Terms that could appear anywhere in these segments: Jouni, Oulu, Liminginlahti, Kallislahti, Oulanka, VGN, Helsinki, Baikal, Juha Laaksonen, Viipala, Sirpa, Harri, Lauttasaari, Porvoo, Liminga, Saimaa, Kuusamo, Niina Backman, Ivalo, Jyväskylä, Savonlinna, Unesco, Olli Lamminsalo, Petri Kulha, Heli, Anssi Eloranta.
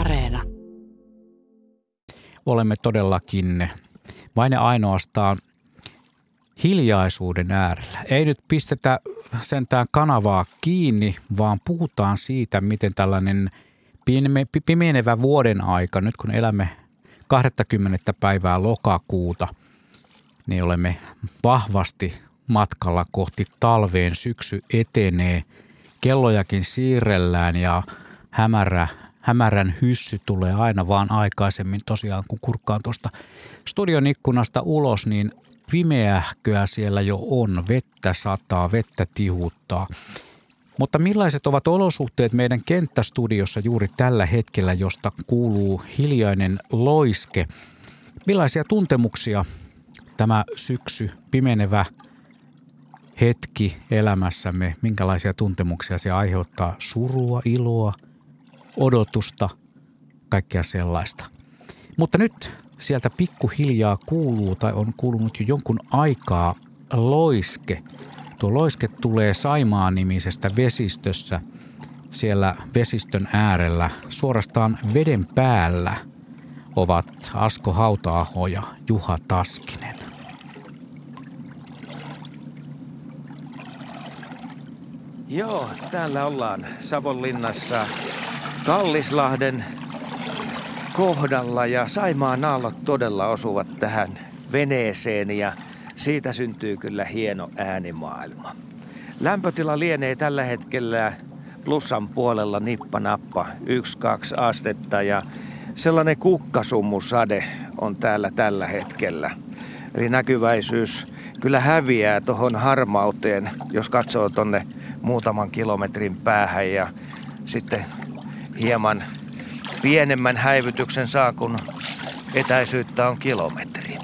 Areena. Olemme todellakin vain ja ainoastaan hiljaisuuden äärellä. Ei nyt pistetä sentään kanavaa kiinni, vaan puhutaan siitä, miten tällainen pimenevä vuoden aika, nyt kun elämme 20. päivää lokakuuta, niin olemme vahvasti matkalla kohti talveen. Syksy etenee, kellojakin siirrellään ja hämärän hyssy tulee aina vaan aikaisemmin. Tosiaan kun kurkkaan tuosta studion ikkunasta ulos, niin pimeähköä siellä jo on. Vettä sataa, vettä tihuttaa. Mutta millaiset ovat olosuhteet meidän kenttästudiossa juuri tällä hetkellä, josta kuuluu hiljainen loiske? Millaisia tuntemuksia tämä syksy, pimenevä hetki elämässämme, minkälaisia tuntemuksia se aiheuttaa? Surua, iloa, odotusta, kaikkea sellaista. Mutta nyt sieltä pikkuhiljaa kuuluu tai on kuulunut jo jonkun aikaa loiske. Tuo loiske tulee Saimaan nimisestä vesistössä, siellä vesistön äärellä, suorastaan veden päällä ovat Asko Hauta-aho ja Juha Taskinen. Joo, täällä ollaan Savonlinnassa Kallislahden kohdalla ja Saimaan naallot todella osuvat tähän veneeseen ja siitä syntyy kyllä hieno äänimaailma. Lämpötila lienee tällä hetkellä plussan puolella nippanappa 1-2 astetta ja sellainen kukkasummusade on täällä tällä hetkellä. Eli näkyväisyys kyllä häviää tuohon harmauteen, jos katsoo tonne muutaman kilometrin päähän ja sitten hieman pienemmän häivytyksen saa, kun etäisyyttä on kilometri.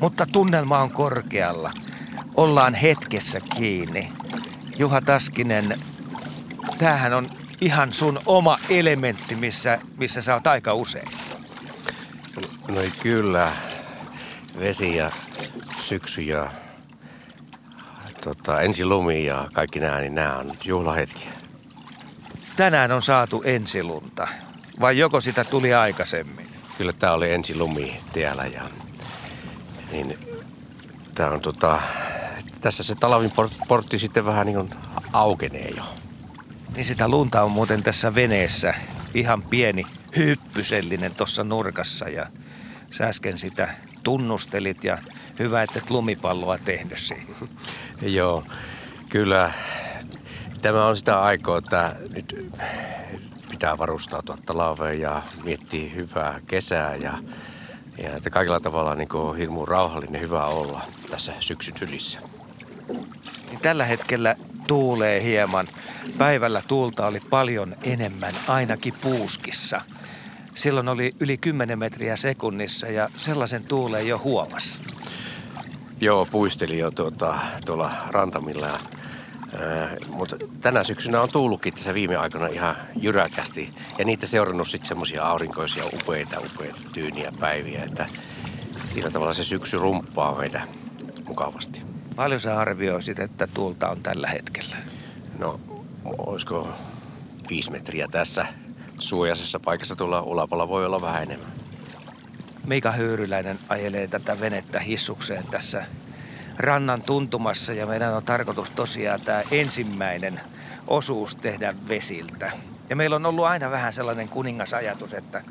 Mutta tunnelma on korkealla. Ollaan hetkessä kiinni. Juha Taskinen, tämähän on ihan sun oma elementti, missä sä oot aika usein. No kyllä. Vesi ja syksy ja ensilumi ja kaikki nämä, niin nämä on nyt juhlahetkiä. Tänään on saatu ensilunta. Vai joko sitä tuli aikaisemmin? Kyllä tämä oli ensilumi täällä ja niin tää on tässä se talvin portti sitten vähän niin kuin aukenee jo. Niin sitä lunta on muuten tässä veneessä ihan pieni hyppysellinen tuossa nurkassa ja sä äsken sitä tunnustelit ja hyvä, että et lumipalloa tehnyt siihen. Joo, kyllä tämä on sitä aikaa, että nyt pitää varustautua talveen ja miettiä hyvää kesää ja että kaikilla tavalla niin on hirmu rauhallinen hyvä olla tässä syksyn sylissä. Tällä hetkellä tuulee hieman. Päivällä tuulta oli paljon enemmän, ainakin Puuskissa. Silloin oli yli 10 metriä sekunnissa ja sellaisen tuuleen jo huomasi. Joo, puisteli jo tuolla rantamilla. Mutta tänä syksynä on tuullutkin tässä viime aikoina ihan jyräkästi. Ja niitä seurannut sitten semmoisia aurinkoisia upeita tyyniä päiviä. Että sillä tavalla se syksy rumppaa meitä mukavasti. Paljon sä arvioisit, että tuulta on tällä hetkellä? No, olisiko 5 metriä tässä suojaisessa paikassa tuolla ulapalla voi olla vähän enemmän. Mika Hyyryläinen ajelee tätä venettä hissukseen tässä rannan tuntumassa ja meidän on tarkoitus tosiaan tämä ensimmäinen osuus tehdä vesiltä. Ja meillä on ollut aina vähän sellainen kuningasajatus, että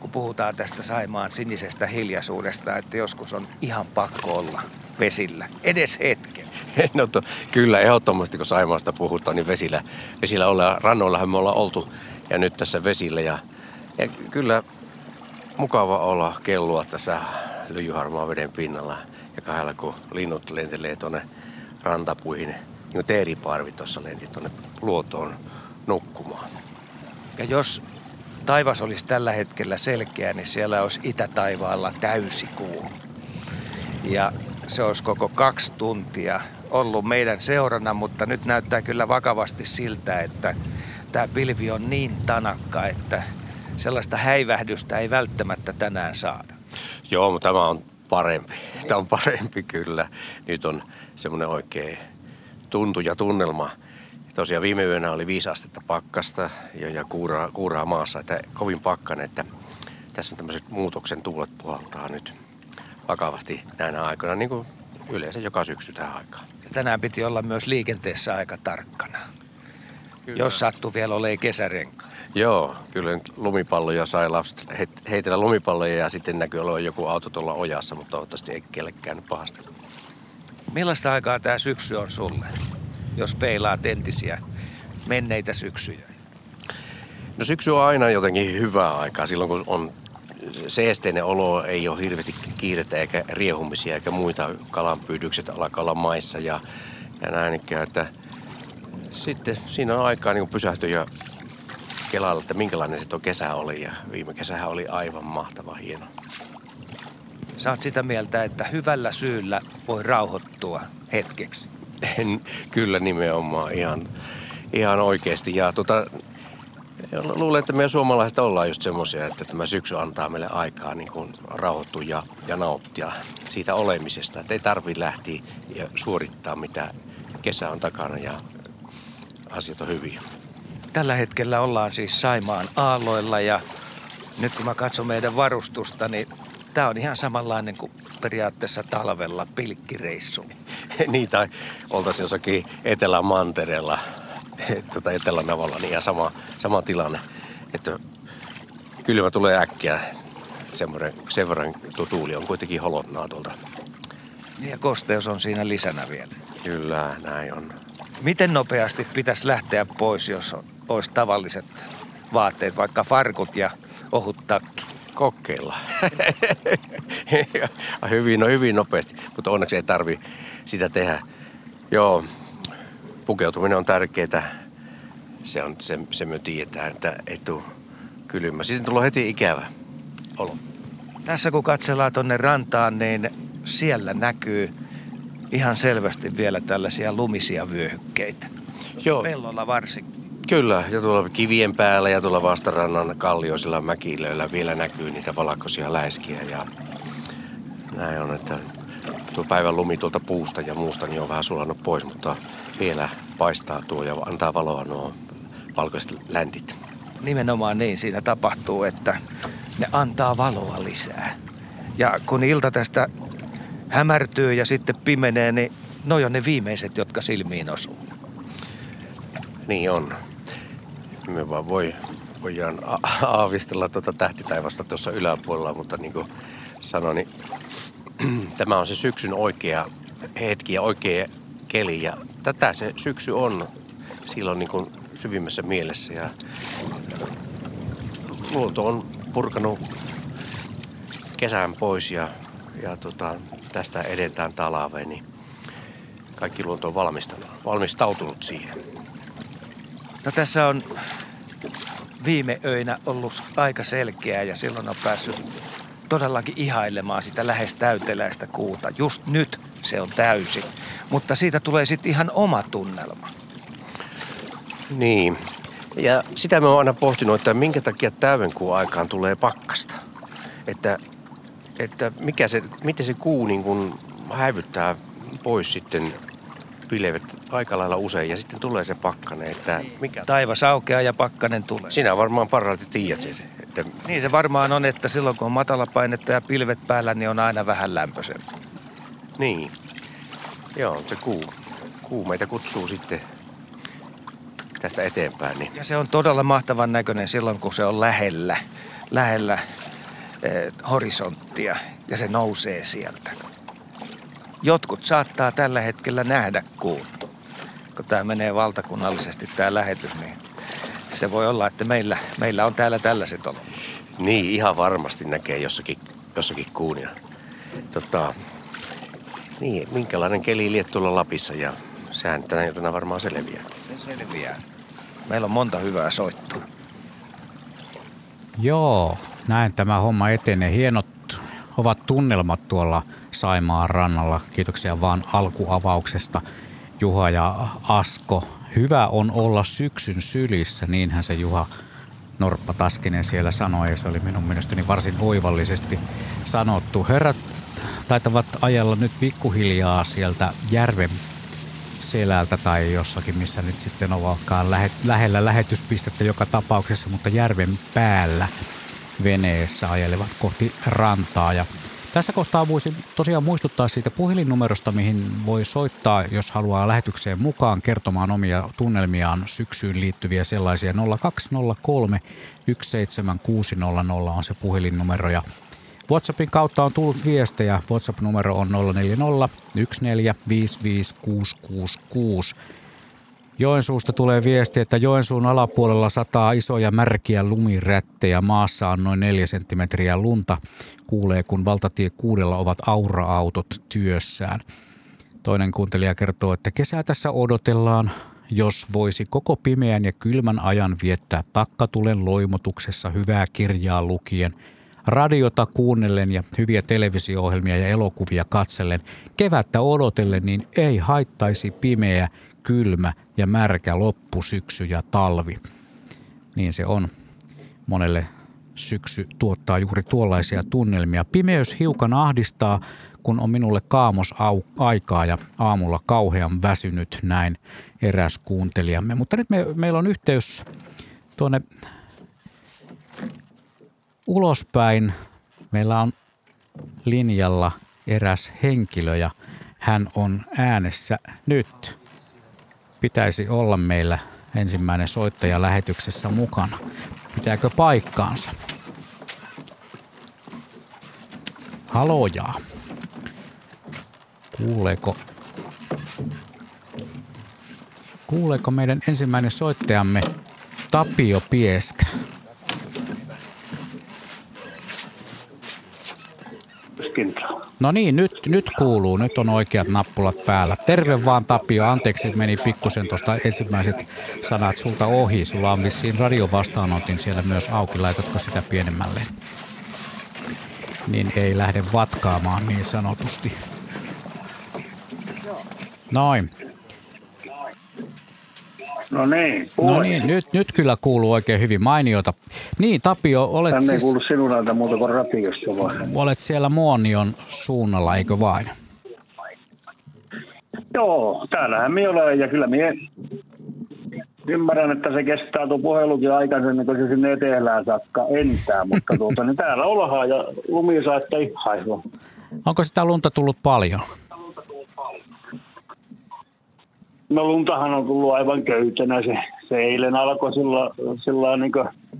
kun puhutaan tästä Saimaan sinisestä hiljaisuudesta, että joskus on ihan pakko olla vesillä, edes hetken. No kyllä, ehdottomasti kun Saimaasta puhutaan, niin vesillä ollaan, rannoillahan me ollaan oltu ja nyt tässä vesillä. Ja kyllä mukava olla kellua tässä lyijyharmaan veden pinnalla. Ja kahdella, kun linnut lentelee tuonne rantapuihin, niin teeriparvi tuossa lenti tuonne luotoon nukkumaan. Ja jos taivas olisi tällä hetkellä selkeä, niin siellä olisi itätaivaalla täysikuu. Ja se olisi koko 2 tuntia ollut meidän seurana, mutta nyt näyttää kyllä vakavasti siltä, että tämä pilvi on niin tanakka, että sellaista häivähdystä ei välttämättä tänään saada. Joo, mutta tämä on parempi. Tämä on parempi kyllä. Nyt on semmoinen oikein tuntu ja tunnelma Tosiaan viime yönä oli 5 astetta pakkasta ja kuuraa maassa, että kovin pakkanen, että tässä on tämmöiset muutoksen tuulet puhaltaa nyt vakavasti näinä aikoina, niin kuin yleensä joka syksy tähän aikaan. Tänään piti olla myös liikenteessä aika tarkkana. Kyllä. Jos sattui vielä olemaan kesärenkaan. Joo, kyllä lumipalloja sai lapset heitellä lumipalloja ja sitten näkyy olevan joku auto tuolla ojassa, mutta toivottavasti ei kellekään pahasti. Millaista aikaa tämä syksy on sulle, jos peilaat entisiä menneitä syksyjä? No syksy on aina jotenkin hyvää aikaa silloin, kun on seesteinen olo, ei ole hirveästi kiirettä eikä riehumisia eikä muita. Kalanpyydykset alkaa olla maissa ja näin ikään, että sitten siinä on aikaa niin pysähtyä ja kelailla, että minkälainen se tuo kesä oli. Ja viime kesähän oli aivan mahtava hieno. Sä oot sitä mieltä, että hyvällä syyllä voi rauhoittua hetkeksi. Kyllä nimenomaan ihan oikeasti. Ja luulen, että me suomalaiset ollaan just semmoisia, että tämä syksy antaa meille aikaa niin kuin rauhoittua ja nauttia siitä olemisesta. Että ei tarvitse lähteä ja suorittaa, mitä kesä on takana ja asiat on hyviä. Tällä hetkellä ollaan siis Saimaan aalloilla ja nyt kun mä katson meidän varustusta, niin tää on ihan samanlainen kuin periaatteessa talvella pilkkireissu. Niin, tai oltaisiin jossakin Etelämantereella, Etelänavalla, niin ihan sama tilanne. Että kylmä tulee äkkiä, sen verran tuuli on kuitenkin holotnaa tuolta. Ja kosteus on siinä lisänä vielä. Kyllä, näin on. Miten nopeasti pitäisi lähteä pois, jos olisi tavalliset vaatteet, vaikka farkut ja ohut takki? Kokeilla. hyvin nopeasti, mutta onneksi ei tarvi sitä tehdä. Joo, pukeutuminen on tärkeää. Se me tiedetään, että etukylmä. Sitten tulee heti ikävä olo. Tässä kun katsellaan tonne rantaan, niin siellä näkyy ihan selvästi vielä tällaisia lumisia vyöhykkeitä. Joo. Pellolla varsinkin. Kyllä, ja tuolla kivien päällä ja tuolla vastarannan kallioisilla mäkilöillä vielä näkyy niitä valkoisia läiskiä. Ja näin on, että tuo päivän lumi tuolta puusta ja muusta niin on vähän sulanut pois, mutta vielä paistaa tuo ja antaa valoa nuo valkoiset läntit. Nimenomaan niin siinä tapahtuu, että ne antaa valoa lisää. Ja kun ilta tästä hämärtyy ja sitten pimenee, niin noi on ne viimeiset, jotka silmiin osuu. Niin on. Me vaan voidaan aavistella tuota tähtitaivasta tuossa yläpuolella, mutta niin kuin sanoin, niin tämä on se syksyn oikea hetki ja oikea keli. Ja tätä se syksy on silloin niin kuin syvimmässä mielessä. Ja luonto on purkanut kesän pois ja tästä edetään talaveen, niin kaikki luonto on valmistautunut siihen. No tässä on viime öinä ollut aika selkeää ja silloin on päässyt todellakin ihailemaan sitä lähes täyteläistä kuuta. Just nyt se on täysi, mutta siitä tulee sitten ihan oma tunnelma. Niin, ja sitä mä oon aina pohtinut, että minkä takia täydenkuun aikaan tulee pakkasta. Että miten se kuu niin kun häivyttää pois sitten pilvet aika lailla usein ja sitten tulee se pakkanen, että mikä taivas aukeaa ja pakkanen tulee. Sinä varmaan parhaiten tiedät sen. Että niin se varmaan on, että silloin kun on matalapainetta ja pilvet päällä, niin on aina vähän lämpöisempi. Niin. Joo, se kuu meitä kutsuu sitten tästä eteenpäin. Niin. Ja se on todella mahtavan näköinen silloin, kun se on lähellä horisonttia ja se nousee sieltä. Jotkut saattaa tällä hetkellä nähdä kuun. Kun tämä menee valtakunnallisesti tämä lähetys, niin se voi olla, että meillä on täällä tällaiset olot. Niin, ihan varmasti näkee jossakin kuun. Ja, niin, minkälainen keli liet tuolla Lapissa ja sehän tänä iltana varmaan selviää. Se selviää. Meillä on monta hyvää soittoa. Joo, näin tämä homma etenee. Hienot ovat tunnelmat tuolla Saimaan rannalla. Kiitoksia vaan alkuavauksesta, Juha ja Asko. Hyvä on olla syksyn sylissä, niinhän se Juha Norppa Taskinen siellä sanoi, ja se oli minun mielestäni varsin oivallisesti sanottu. Herrat taitavat ajella nyt pikkuhiljaa sieltä järven selältä tai jossakin, missä nyt sitten ovatkaan lähellä lähetyspistettä joka tapauksessa, mutta järven päällä veneessä ajelevat kohti rantaa. Ja tässä kohtaa voisin tosiaan muistuttaa siitä puhelinnumerosta, mihin voi soittaa, jos haluaa lähetykseen mukaan kertomaan omia tunnelmiaan syksyyn liittyviä sellaisia. 0203 17600 on se puhelinnumero ja WhatsAppin kautta on tullut viestejä. WhatsApp-numero on 040 1455666. Joensuusta tulee viesti, että Joensuun alapuolella sataa isoja märkiä lumirättejä. Maassa on noin 4 senttimetriä lunta. Kuulee, kun valtatie 6:lla ovat aura-autot työssään. Toinen kuuntelija kertoo, että kesää tässä odotellaan. Jos voisi koko pimeän ja kylmän ajan viettää takkatulen loimotuksessa hyvää kirjaa lukien, radiota kuunnellen ja hyviä televisio-ohjelmia ja elokuvia katsellen, kevättä odotellen, niin ei haittaisi pimeä, kylmä ja märkä loppusyksy ja talvi. Niin se on. Monelle syksy tuottaa juuri tuollaisia tunnelmia. Pimeys hiukan ahdistaa, kun on minulle kaamosaikaa ja aamulla kauhean väsynyt, näin eräs kuuntelijamme. Mutta nyt meillä on yhteys tuonne ulospäin. Meillä on linjalla eräs henkilö ja hän on äänessä nyt. Pitäisi olla meillä ensimmäinen soittaja lähetyksessä mukana. Pitääkö paikkaansa? Halojaa. Kuuleeko meidän ensimmäinen soittajamme Tapio Pieskä? No niin, nyt kuuluu. Nyt on oikeat nappulat päällä. Terve vaan Tapio. Anteeksi, että meni pikkusen tuosta ensimmäiset sanat sulta ohi. Sulla on vissiin radiovastaanotin siellä myös auki. Laitatko sitä pienemmälle? Niin ei lähde vatkaamaan niin sanotusti. Noin. No niin. No niin, nyt kyllä kuuluu oikein hyvin, mainiota. Niin Tapio, olet tänne siis... Tänne ei kuulu sinulta muuta kuin radiosta vaan. Olet siellä Muonion suunnalla, eikö vain? Joo, täällähän minä olen ja kyllä minä ymmärrän, että se kestää tuo puhelukin aikansa, niin kun se sinne etelään saakka entää, mutta niin täällä ollaan ja lumi saattaa haisua. Onko sitä lunta tullut paljon? No luntahan on tullut aivan köytenä. Se eilen alkoi sillä niin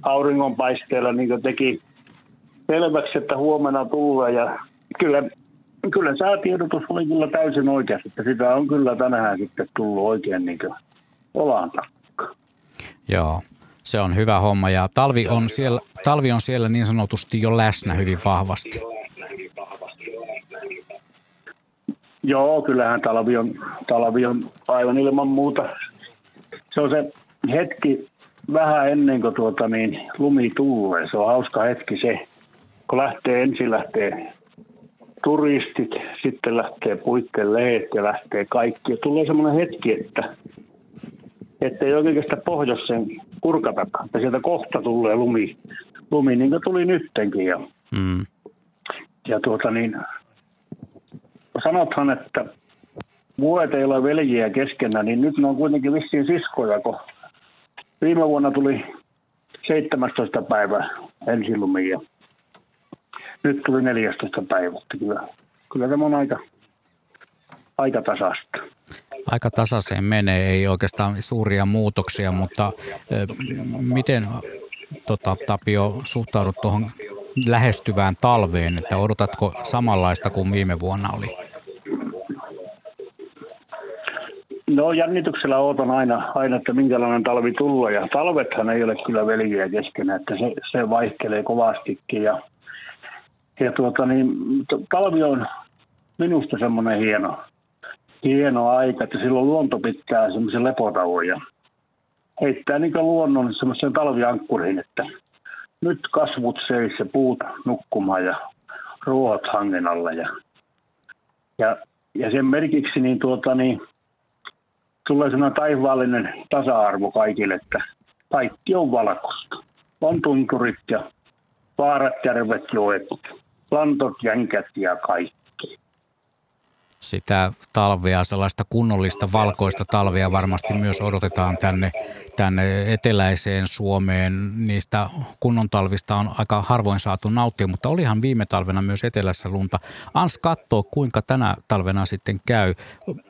auringonpaisteella niin teki selväksi, että huomenna tulee. Ja kyllä säätiedotus oli kyllä täysin oikeassa, että sitä on kyllä tänään sitten tullut oikein niin olan takkaan. Joo, se on hyvä homma ja talvi on siellä niin sanotusti jo läsnä hyvin vahvasti. Joo, kyllähän talvi on aivan ilman muuta. Se on se hetki vähän ennen kuin lumi tulee. Se on hauska hetki se, kun ensin lähtee turistit, sitten lähtee puitten lehet ja lähtee kaikki. Ja tulee semmoinen hetki, että ei oikein kestä pohjoisen kurkatakaan. Ja sieltä kohta tulee lumi niin kuin tuli nyttenkin. Sanothan, että vuodet ei ole veljiä keskenään, niin nyt ne on kuitenkin vissiin siskoja, kun viime vuonna tuli 17. päivä ensilumi ja nyt tuli 14. päivä. Kyllä tämä on aika tasasta. Aika tasaiseen menee, ei oikeastaan suuria muutoksia, mutta miten Tapio suhtaudut tuohon lähestyvään talveen, että odotatko samanlaista kuin viime vuonna oli? No jännityksellä odotan aina, että minkälainen talvi tulee ja talvethan ei ole kyllä veljiä keskenään, että se vaihtelee kovastikin talvi on minusta semmoinen hieno aika, että silloin luonto pitää semmoisen lepotauon ja heittää niin kuin luonnon semmoisen talviankkuriin, että nyt kasvut seis ja puut nukkumaan ja ruohot hangen alla. Ja sen merkiksi tulee sellainen taivaallinen tasa-arvo kaikille, että kaikki on valkoista. On tunturit ja vaarat, järvet, joet, lantot, jänkät ja kaikki. sitä talvea, sellaista kunnollista valkoista talvea varmasti myös odotetaan tänne eteläiseen Suomeen. Niistä kunnon talvista on aika harvoin saatu nauttia, mutta olihan viime talvena myös etelässä lunta. Ans katsoo, kuinka tänä talvena sitten käy.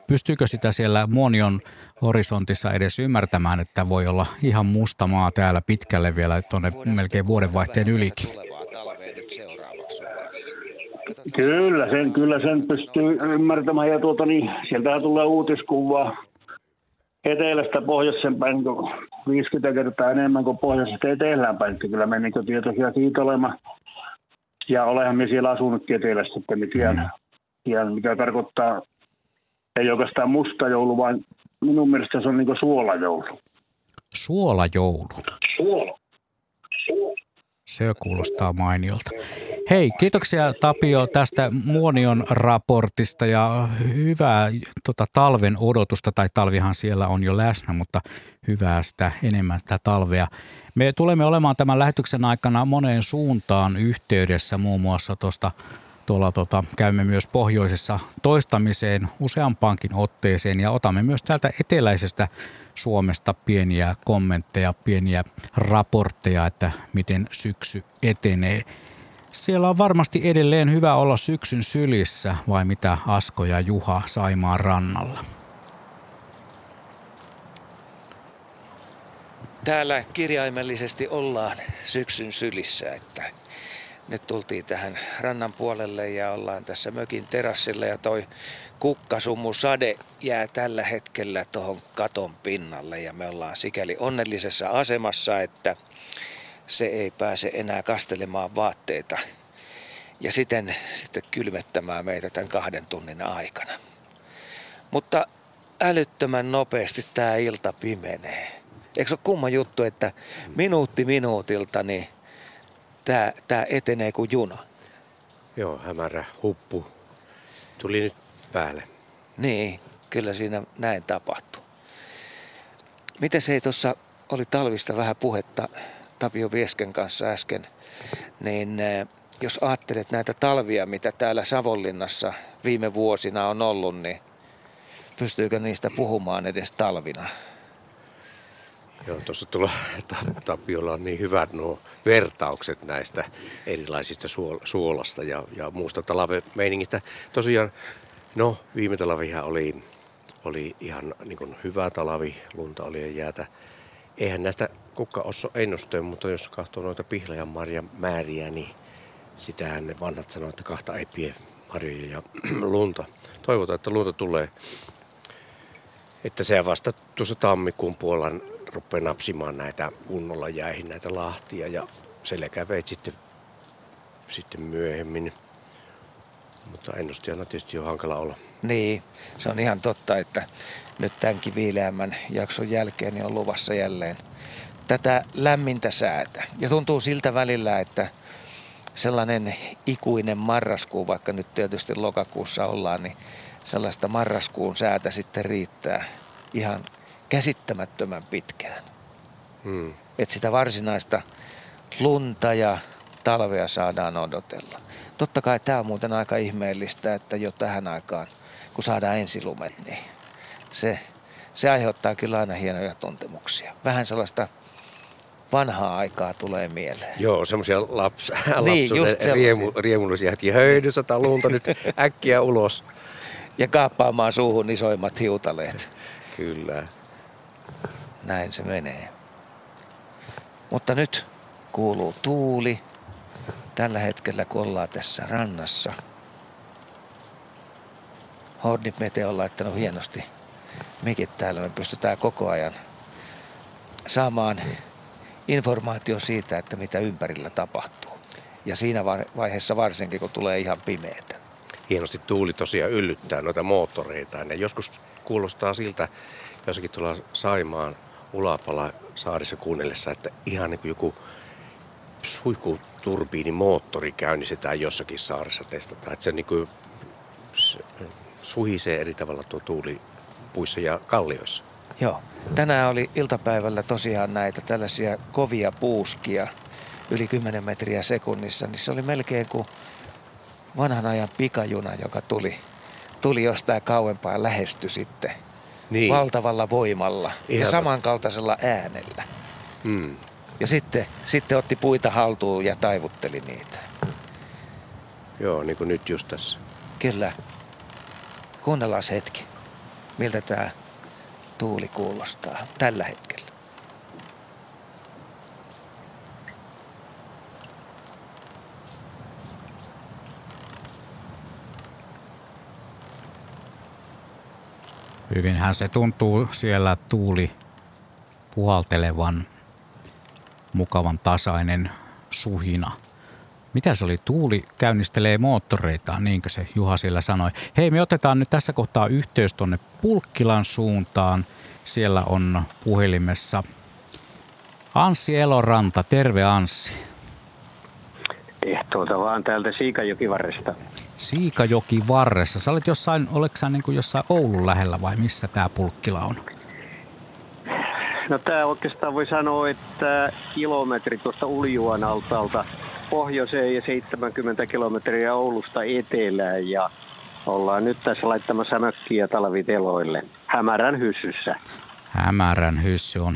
Pystyykö sitä siellä Muonion horisontissa edes ymmärtämään, että voi olla ihan musta maa täällä pitkälle vielä tuonne melkein vuodenvaihteen ylikin? Kyllä sen pystyy ymmärtämään ja sieltähän tulee uutiskuvaa etelästä pohjoisen päin 50 kertaa enemmän kuin pohjoisesta etelään päin. Kyllä me tietoisia siitä olemme ja olenhan me siellä asunutkin etelästä, että me tiedän mikä tarkoittaa ei oikeastaan musta joulu, vaan minun mielestä se on niin suolajoulu. Suolajoulu? Suolajoulu. Se kuulostaa mainiolta. Hei, kiitoksia Tapio tästä Muonion raportista ja hyvää talven odotusta, tai talvihan siellä on jo läsnä, mutta hyvää sitä enemmän tätä talvea. Me tulemme olemaan tämän lähetyksen aikana moneen suuntaan yhteydessä, muun muassa käymme myös pohjoisessa toistamiseen useampaankin otteeseen ja otamme myös täältä eteläisestä Suomesta pieniä kommentteja, pieniä raportteja, että miten syksy etenee. Siellä on varmasti edelleen hyvä olla syksyn sylissä, vai mitä Asko ja Juha Saimaan rannalla? Täällä kirjaimellisesti ollaan syksyn sylissä, että nyt tultiin tähän rannan puolelle ja ollaan tässä mökin terassilla ja toi kukkasumusade jää tällä hetkellä tuohon katon pinnalle ja me ollaan sikäli onnellisessa asemassa, että se ei pääse enää kastelemaan vaatteita ja sitten kylmettämään meitä tämän 2 tunnin aikana. Mutta älyttömän nopeasti tämä ilta pimenee. Eikö se ole kumma juttu, että minuutti minuutilta niin tämä etenee kuin juna. Joo, hämärä huppu tuli nyt päälle. Niin, kyllä siinä näin tapahtuu. Mites ei tuossa oli talvista vähän puhetta Tapio Pieskän kanssa äsken, niin jos ajattelet näitä talvia, mitä täällä Savonlinnassa viime vuosina on ollut, niin pystyykö niistä puhumaan edes talvina? Joo, tuossa tulee Tapiolla on niin hyvät nuo vertaukset näistä erilaisista suolasta ja muusta talvemeiningistä. Tosiaan, viime talvihan oli ihan niin kuin hyvä talvi, lunta oli ja jäätä. Eihän näistä kukaan osaa ennustaa, mutta jos katsoo noita pihlajanmarjan määriä, niin sitähän ne vanhat sanoo, että kahta ei pie marjoja ja lunta. Toivotaan, että lunta tulee. Että se vasta tuossa tammikuun puolella rupeaa napsimaan näitä kunnolla jäihin näitä lahtia ja selkäveit sitten myöhemmin. Mutta ennustajana tietysti on hankala olla. Niin, se on ihan totta, että nyt tämän kivileämmän jakson jälkeen niin on luvassa jälleen tätä lämmintä säätä. Ja tuntuu siltä välillä, että sellainen ikuinen marraskuu, vaikka nyt tietysti lokakuussa ollaan, niin sellaista marraskuun säätä sitten riittää ihan käsittämättömän pitkään. Että sitä varsinaista lunta ja talvea saadaan odotella. Totta kai tämä on muuten aika ihmeellistä, että jo tähän aikaan, kun saadaan ensilumet, niin se aiheuttaa kyllä aina hienoja tuntemuksia. Vähän sellaista vanhaa aikaa tulee mieleen. Joo, semmoisia riemullisia hetkiä. Höydy, sata lunta nyt äkkiä ulos. Ja kaappaamaan suuhun isoimmat hiutaleet. Kyllä. Näin se menee. Mutta nyt kuuluu tuuli. Tällä hetkellä kun ollaan tässä rannassa. Hornit Mete on laittanut hienosti mikit täällä. Me pystytään koko ajan saamaan informaatio siitä, että mitä ympärillä tapahtuu. Ja siinä vaiheessa varsinkin, kun tulee ihan pimeätä. Hienosti tuuli tosiaan yllyttää noita moottoreita. Ne joskus kuulostaa siltä, jossakin tuolla Saimaan Ulapala saarissa kuunnellessa, että ihan niin kuin joku suihkuturbiinimoottori käynnistetään jossakin saaressa testataan. Että se niin kuin suhisee eri tavalla tuo tuuli puissa ja kallioissa. Joo. Tänään oli iltapäivällä tosiaan näitä tällaisia kovia puuskia yli 10 metriä sekunnissa. Niin se oli melkein kuin vanhan ajan pikajuna, joka tuli tuli jostain kauempaa ja lähesty sitten niin. Valtavalla voimalla ihan ja samankaltaisella äänellä. Mm. Ja sitten otti puita haltuun ja taivutteli niitä. Joo, niin kuin nyt just tässä. Kyllä. Kuunnellaan hetki, miltä tämä tuuli kuulostaa tällä hetkellä. Hyvinhän se tuntuu siellä tuuli puhaltelevan, mukavan tasainen suhina. Mitä se oli? Tuuli käynnistelee moottoreitaan, niinkö se Juha siellä sanoi. Hei, me otetaan nyt tässä kohtaa yhteys tuonne Pulkkilan suuntaan. Siellä on puhelimessa Anssi Eloranta. Terve Anssi. Tuolta vaan täältä Siikajokivarresta. Siikajokivarressa. Sä olet jossain, oletko sä niin kuin jossain Oulun lähellä vai missä tää Pulkkila on? No tää oikeastaan voi sanoa, että kilometri tuosta Uljuan altaalta pohjoiseen ja 70 kilometriä Oulusta etelään ja ollaan nyt tässä laittamassa mökkiä talviteloille. Hämärän hyssyssä. Hämärän hyssy on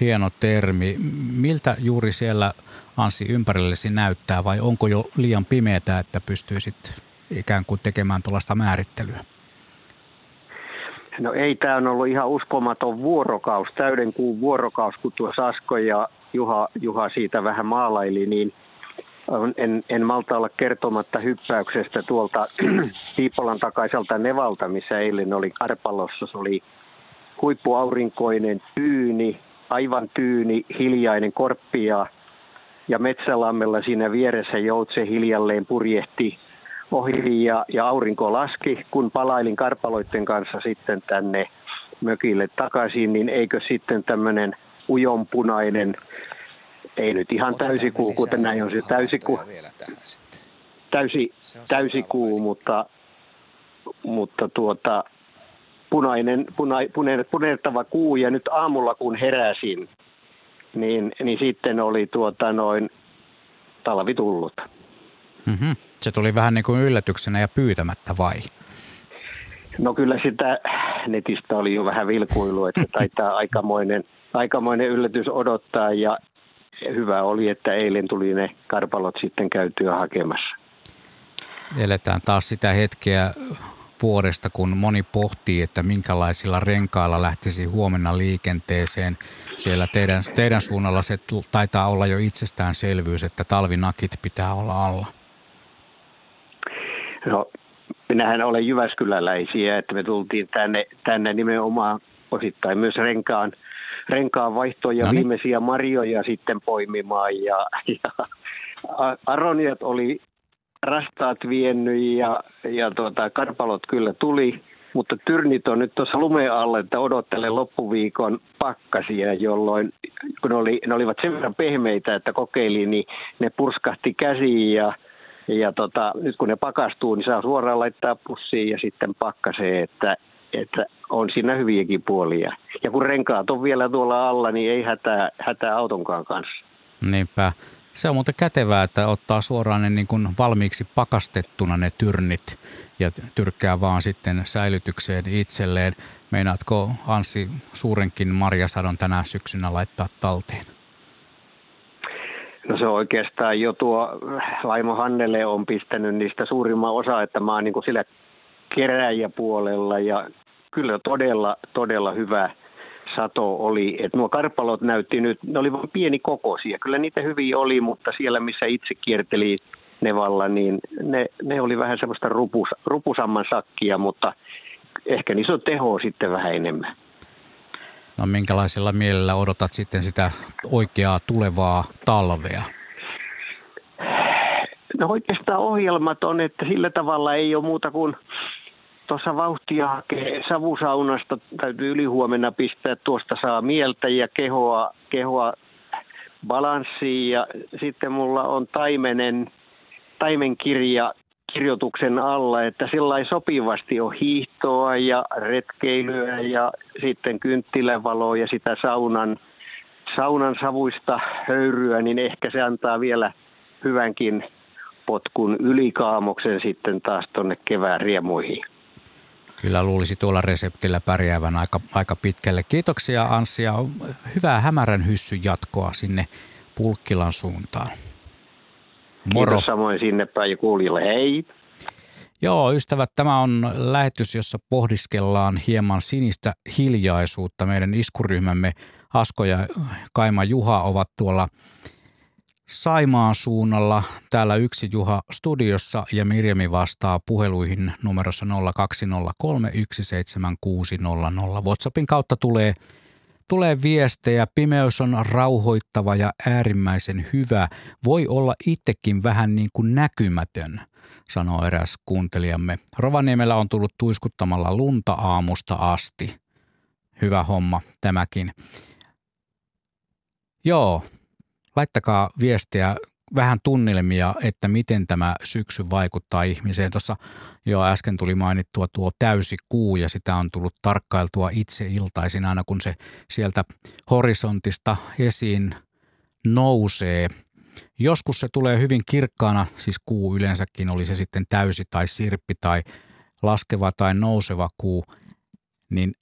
hieno termi. Miltä juuri siellä Anssi ympärillesi näyttää vai onko jo liian pimeätä, että pystyisit ikään kuin tekemään tuollaista määrittelyä? No ei, tämä on ollut ihan uskomaton vuorokaus, täyden kuun vuorokaus, kun tuossa Asko ja Juha siitä vähän maalaili, niin en malta olla kertomatta hyppäyksestä tuolta Viipalan takaiselta Nevalta, missä eilen oli Karpalossa, se oli huippuaurinkoinen tyyni, aivan tyyni, hiljainen korppia ja metsälammella siinä vieressä joutse hiljalleen purjehti ohi ja aurinko laski. Kun palailin karpaloiden kanssa sitten tänne mökille takaisin, niin eikö sitten tämmöinen ujonpunainen, ei nyt ihan täysikuu, kuten näin on se täysikuu, mutta punertava kuu, ja nyt aamulla kun heräsin, niin sitten oli talvi tullut. Mm-hmm. Se tuli vähän niin kuin yllätyksenä ja pyytämättä vai? No kyllä sitä netistä oli jo vähän vilkuilua, että taitaa aikamoinen yllätys odottaa, ja hyvä oli, että eilen tuli ne karpalot sitten käytyä hakemassa. Eletään taas sitä hetkeä vuodesta, kun moni pohtii, että minkälaisilla renkailla lähtisi huomenna liikenteeseen. Siellä teidän suunnalla se taitaa olla jo itsestäänselvyys, että talvinakit pitää olla alla. No, minähän olen jyväskyläläisiä, että me tultiin tänne nimenomaan osittain myös renkaan vaihtoja, viimeisiä marjoja sitten poimimaan ja aroniat oli rastaat viennyt ja karpalot kyllä tuli, mutta tyrnit on nyt tuossa lumeen alle, että odottelen loppuviikon pakkasia, jolloin kun ne olivat sen verran pehmeitä, että kokeilin, niin ne purskahti käsiin ja nyt kun ne pakastuu, niin saa suoraan laittaa pussiin ja sitten pakkaseen, että on siinä hyviäkin puolia. Ja kun renkaat on vielä tuolla alla, niin ei hätää autonkaan kanssa. Niinpä. Se on muuten kätevää, että ottaa suoraan ne niin kuin valmiiksi pakastettuna ne tyrnit ja tyrkkää vaan sitten säilytykseen itselleen. Meinaatko Anssi suurenkin marjasadon tänä syksynä laittaa talteen? No se oikeastaan jo tuo Laimo Hannele on pistänyt niistä suurimman osa, että mä oon niin kuin sillä keräjäpuolella ja kyllä todella hyvä sato oli, että nuo karpalot näytti nyt, ne oli vain pienikokoisia. Kyllä niitä hyviä oli, mutta siellä missä itse kierteli Nevalla, niin ne oli vähän semmoista rupusamman sakkia, mutta ehkä niissä on tehoa sitten vähän enemmän. No minkälaisella mielellä odotat sitten sitä oikeaa tulevaa talvea? No oikeastaan ohjelmat on, että sillä tavalla ei ole muuta kuin tuossa vauhtia hakee savusaunasta, täytyy ylihuomenna pistää, tuosta saa mieltä ja kehoa balanssiin. Ja sitten mulla on taimenkirja kirjoituksen alla, että sellainen sopivasti on hiihtoa ja retkeilyä ja sitten kynttilävaloa ja sitä saunan savuista höyryä, niin ehkä se antaa vielä hyvänkin potkun ylikaamoksen sitten taas tuonne kevään riemuihin. Kyllä luulisi tuolla reseptillä pärjäävän aika pitkälle. Kiitoksia Anssi ja hyvää hämärän hyssyn jatkoa sinne Pulkkilan suuntaan. Moro. Kiitos samoin sinne päin kuulijoille. Hei! Joo, ystävät, tämä on lähetys, jossa pohdiskellaan hieman sinistä hiljaisuutta. Meidän iskuryhmämme Asko ja Kaima Juha ovat tuolla Saimaan suunnalla. Täällä yksi Juha studiossa ja Mirjami vastaa puheluihin numerossa 020317600. WhatsAppin kautta tulee viestejä. Pimeys on rauhoittava ja äärimmäisen hyvä. Voi olla itsekin vähän niin kuin näkymätön, sanoo eräs kuuntelijamme. Rovaniemellä on tullut tuiskuttamalla lunta aamusta asti. Hyvä homma tämäkin. Joo, laittakaa viestiä, vähän tunnelmia, että miten tämä syksy vaikuttaa ihmiseen. Tuossa jo äsken tuli mainittua tuo täysi kuu ja sitä on tullut tarkkailtua itse iltaisin aina kun se sieltä horisontista esiin nousee. Joskus se tulee hyvin kirkkaana, siis kuu yleensäkin, oli se sitten täysi tai sirppi tai laskeva tai nouseva kuu, niin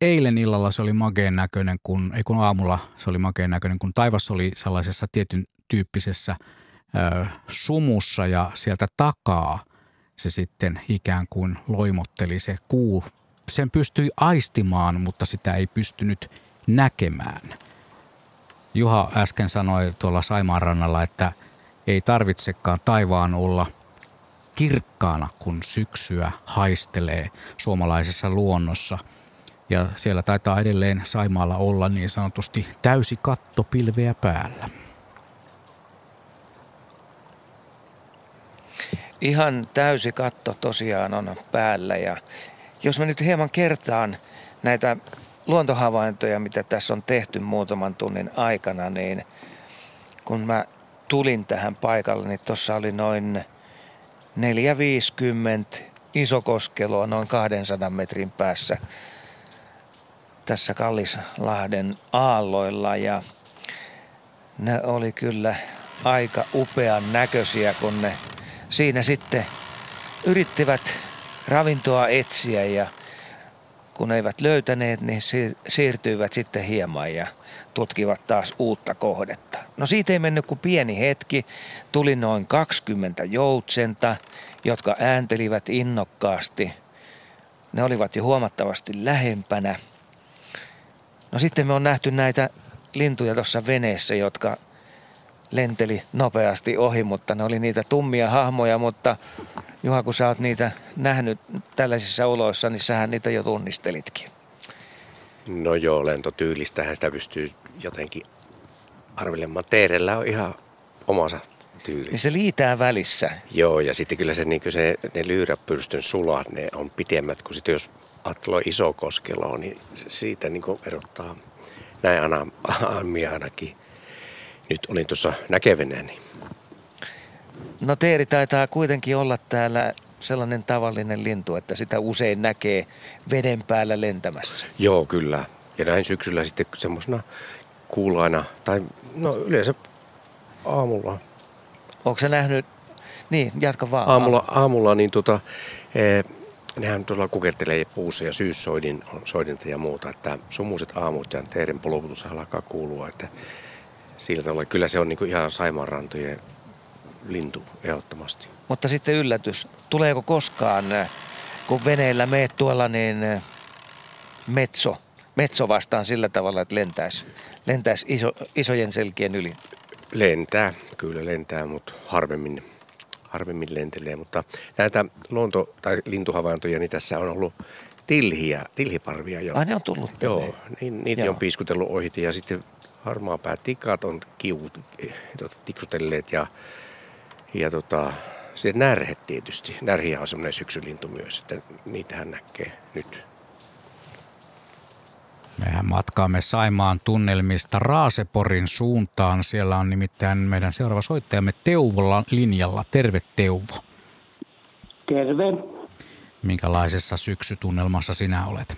eilen illalla se oli makeen näköinen, kun aamulla se oli makeen näköinen, kun taivas oli sellaisessa tietyn tyyppisessä sumussa ja sieltä takaa se sitten ikään kuin loimotteli se kuu. Sen pystyi aistimaan, mutta sitä ei pystynyt näkemään. Juha äsken sanoi tuolla Saimaan rannalla, että ei tarvitsekaan taivaan olla kirkkaana, kun syksyä haistelee suomalaisessa luonnossa. Ja siellä taitaa edelleen Saimaalla olla niin sanotusti täysi katto pilveä päällä. Ihan täysi katto tosiaan on päällä ja jos mä nyt hieman kertaan näitä luontohavaintoja, mitä tässä on tehty muutaman tunnin aikana, niin kun mä tulin tähän paikalle, niin tuossa oli noin 450 isokoskeloa noin 200 metrin päässä tässä Kallislahden aalloilla ja ne oli kyllä aika upean näköisiä, kun ne siinä sitten yrittivät ravintoa etsiä ja kun eivät löytäneet, niin siirtyivät sitten hieman ja tutkivat taas uutta kohdetta. No siitä ei mennyt kuin pieni hetki. Tuli noin 20 joutsenta, jotka ääntelivät innokkaasti. Ne olivat jo huomattavasti lähempänä. No sitten me on nähty näitä lintuja tuossa veneessä, jotka lenteli nopeasti ohi, mutta ne oli niitä tummia hahmoja, mutta Juha, kun sä oot niitä nähnyt tällaisissa oloissa, niin sähän niitä jo tunnistelitkin. No joo, lentotyylistähän sitä pystyy jotenkin arvelemaan. Teerellä on ihan omansa tyyli. Niin se liitää välissä. Joo, ja sitten kyllä se, niin kuin se, ne lyyräpyrstyn sulat, ne on pitemmät kuin sitten jos atlo isokoskelo, niin siitä niin kuin erottaa näin aamia ainakin. Nyt olin tuossa näkevinäni. No teeri taitaa kuitenkin olla täällä sellainen tavallinen lintu, että sitä usein näkee veden päällä lentämässä. Joo, kyllä. Ja näin syksyllä sitten semmoisena kuulaina, tai no yleensä aamulla. Onko sä nähnyt? Niin, jatka vaan. Aamulla niin nehän tuolla kukertelee puussa ja syyssoidinta ja muuta, että sumuiset aamut ja teeren poloputus alkaa kuulua, että siltä olla. Kyllä se on niin kuin ihan Saimaan rantojen lintu ehdottomasti. Mutta sitten yllätys. Tuleeko koskaan, kun veneellä meet tuolla, niin metso vastaan sillä tavalla, että lentäisi isojen selkien yli? Lentää, kyllä lentää, mutta harvemmin lentelee. Mutta näitä lintuhavaintoja, niin tässä on ollut tilhiparvia jo. Ne on tullut tänne. Joo, niitä on piiskutellut ohi ja sitten harmaapäätikat on tiksutelleet ja se närhe tietysti. Närhiä on semmoinen syksylintu myös, että niitähän näkee nyt. Mehän matkaamme Saimaan tunnelmista Raaseporin suuntaan. Siellä on nimittäin meidän seuraava soittajamme Teuvolla linjalla. Terve Teuvo. Terve. Minkälaisessa syksytunnelmassa sinä olet?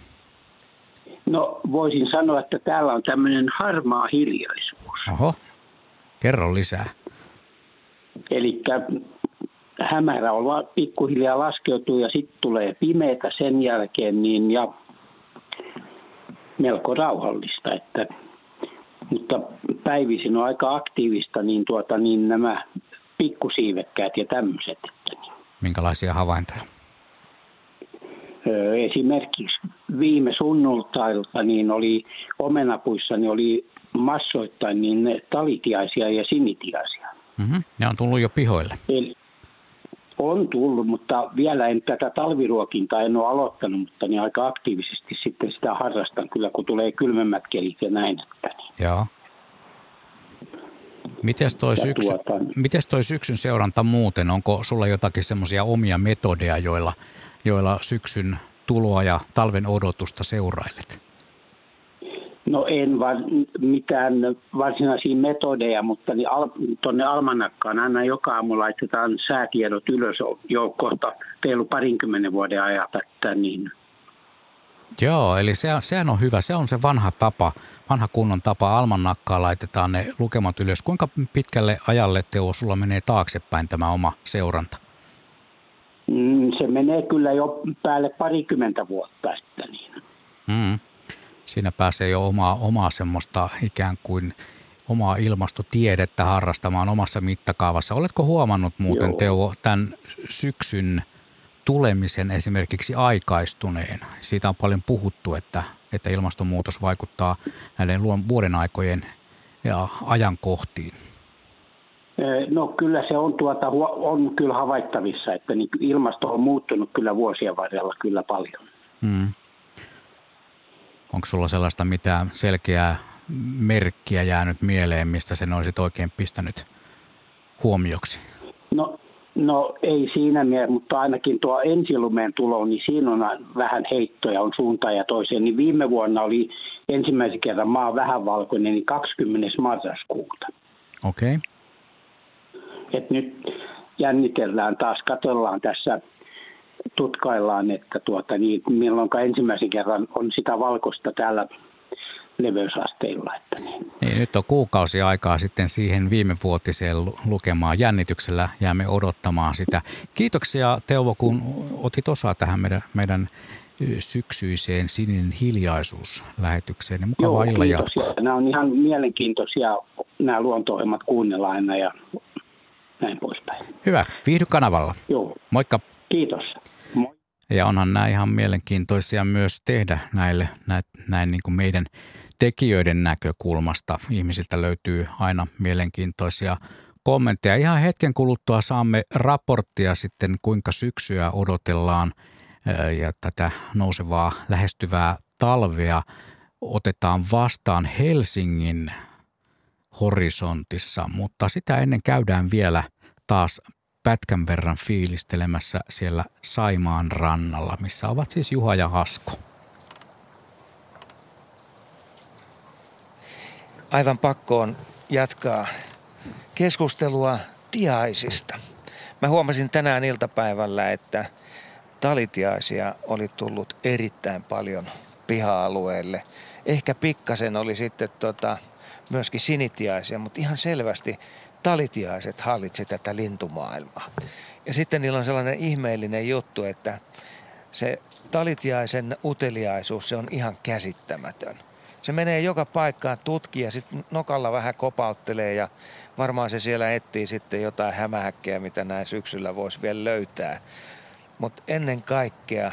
No voisin sanoa, että täällä on tämmöinen harmaa hiljaisuus. Oho, kerro lisää. Eli hämärä on pikkuhiljaa laskeutuu ja sitten tulee pimeätä sen jälkeen niin ja melko rauhallista, että mutta päivisin on aika aktiivista niin niin nämä pikkusiivekkäät ja tämmöiset. Minkälaisia havaintoja? Esimerkiksi viime sunnuntailta niin oli omenapuissa niin oli massoittain niin talitiaisia ja sinitiaisia. Mm-hmm. Ne on tullut jo pihoille. Eli on tullut, mutta vielä en tätä talviruokintaa en ole aloittanut, mutta niin aika aktiivisesti sitten sitä harrastan kyllä, kun tulee kylmemmät kelit ja näin. Että niin. Joo. Mites toi syksyn seuranta muuten? Onko sulla jotakin semmoisia omia metodeja, joilla syksyn tuloa ja talven odotusta seurailet? No en mitään varsinaisia metodeja, mutta niin tuonne almanakkaan aina joka aamu laitetaan säätiedot ylös jo kohta reilu 20 vuoden ajalta. Niin. Joo, eli sehän on hyvä. Se on se vanha tapa, vanha kunnon tapa. Almanakkaan laitetaan ne lukemat ylös. Kuinka pitkälle ajalle, Teuvo, sulla menee taaksepäin tämä oma seuranta? Se menee kyllä jo päälle 20 vuotta sitten. Niin. Mm. Siinä pääsee jo omaa semmoista ikään kuin omaa ilmastotiedettä harrastamaan omassa mittakaavassa. Oletko huomannut muuten, joo, Teuvo, tämän syksyn tulemisen esimerkiksi aikaistuneen? Siitä on paljon puhuttu, että ilmastonmuutos vaikuttaa näiden vuoden aikojen ja ajankohtiin. No kyllä se on, on kyllä havaittavissa, että niin ilmasto on muuttunut kyllä vuosien varrella kyllä paljon. Hmm. Onko sulla sellaista mitään selkeää merkkiä jäänyt mieleen, mistä sen olisit oikein pistänyt huomioksi? No ei siinä mielessä, mutta ainakin tuo ensilumeen tulo, niin siinä on vähän heittoja, on suuntaan ja toiseen. Niin viime vuonna oli ensimmäisen kerran maa vähän valkoinen, niin 20. marraskuuta. Okei. Okay. Et nyt jännitellään taas, katsellaan tässä. Tutkaillaan, että niin milloinka ensimmäisen kerran on sitä valkoista täällä leveysasteilla. Että niin. Niin, nyt on kuukausi aikaa sitten siihen viimevuotiseen lukemaan. Jännityksellä jäämme odottamaan sitä. Kiitoksia, Teuvo, kun otit osaa tähän meidän syksyiseen Sininen hiljaisuus-lähetykseen. Ja mukavaa illan jatkoa. Nämä on ihan mielenkiintoisia, nämä luonto-ohjelmat kuunnellaan aina ja näin poispäin. Hyvä, viihdy kanavalla. Joo. Moikka. Kiitos. Moi. Ja onhan nämä ihan mielenkiintoisia myös tehdä näille, näin niin kuin meidän tekijöiden näkökulmasta. Ihmisiltä löytyy aina mielenkiintoisia kommentteja. Ihan hetken kuluttua saamme raporttia sitten, kuinka syksyä odotellaan ja tätä nousevaa lähestyvää talvea otetaan vastaan Helsingin horisontissa, mutta sitä ennen käydään vielä taas pätkän verran fiilistelemässä siellä Saimaan rannalla, missä ovat siis Juha ja Asko. Aivan pakko on jatkaa keskustelua tiaisista. Mä huomasin tänään iltapäivällä, että talitiaisia oli tullut erittäin paljon piha-alueelle. Ehkä pikkasen oli sitten myöskin sinitiaisia, mutta ihan selvästi talitiaiset hallitsi tätä lintumaailmaa. Ja sitten niillä on sellainen ihmeellinen juttu, että se talitiaisen uteliaisuus, se on ihan käsittämätön. Se menee joka paikkaan tutkia ja sitten nokalla vähän kopauttelee ja varmaan se siellä etsii sitten jotain hämähäkkejä, mitä näin syksyllä voisi vielä löytää. Mutta ennen kaikkea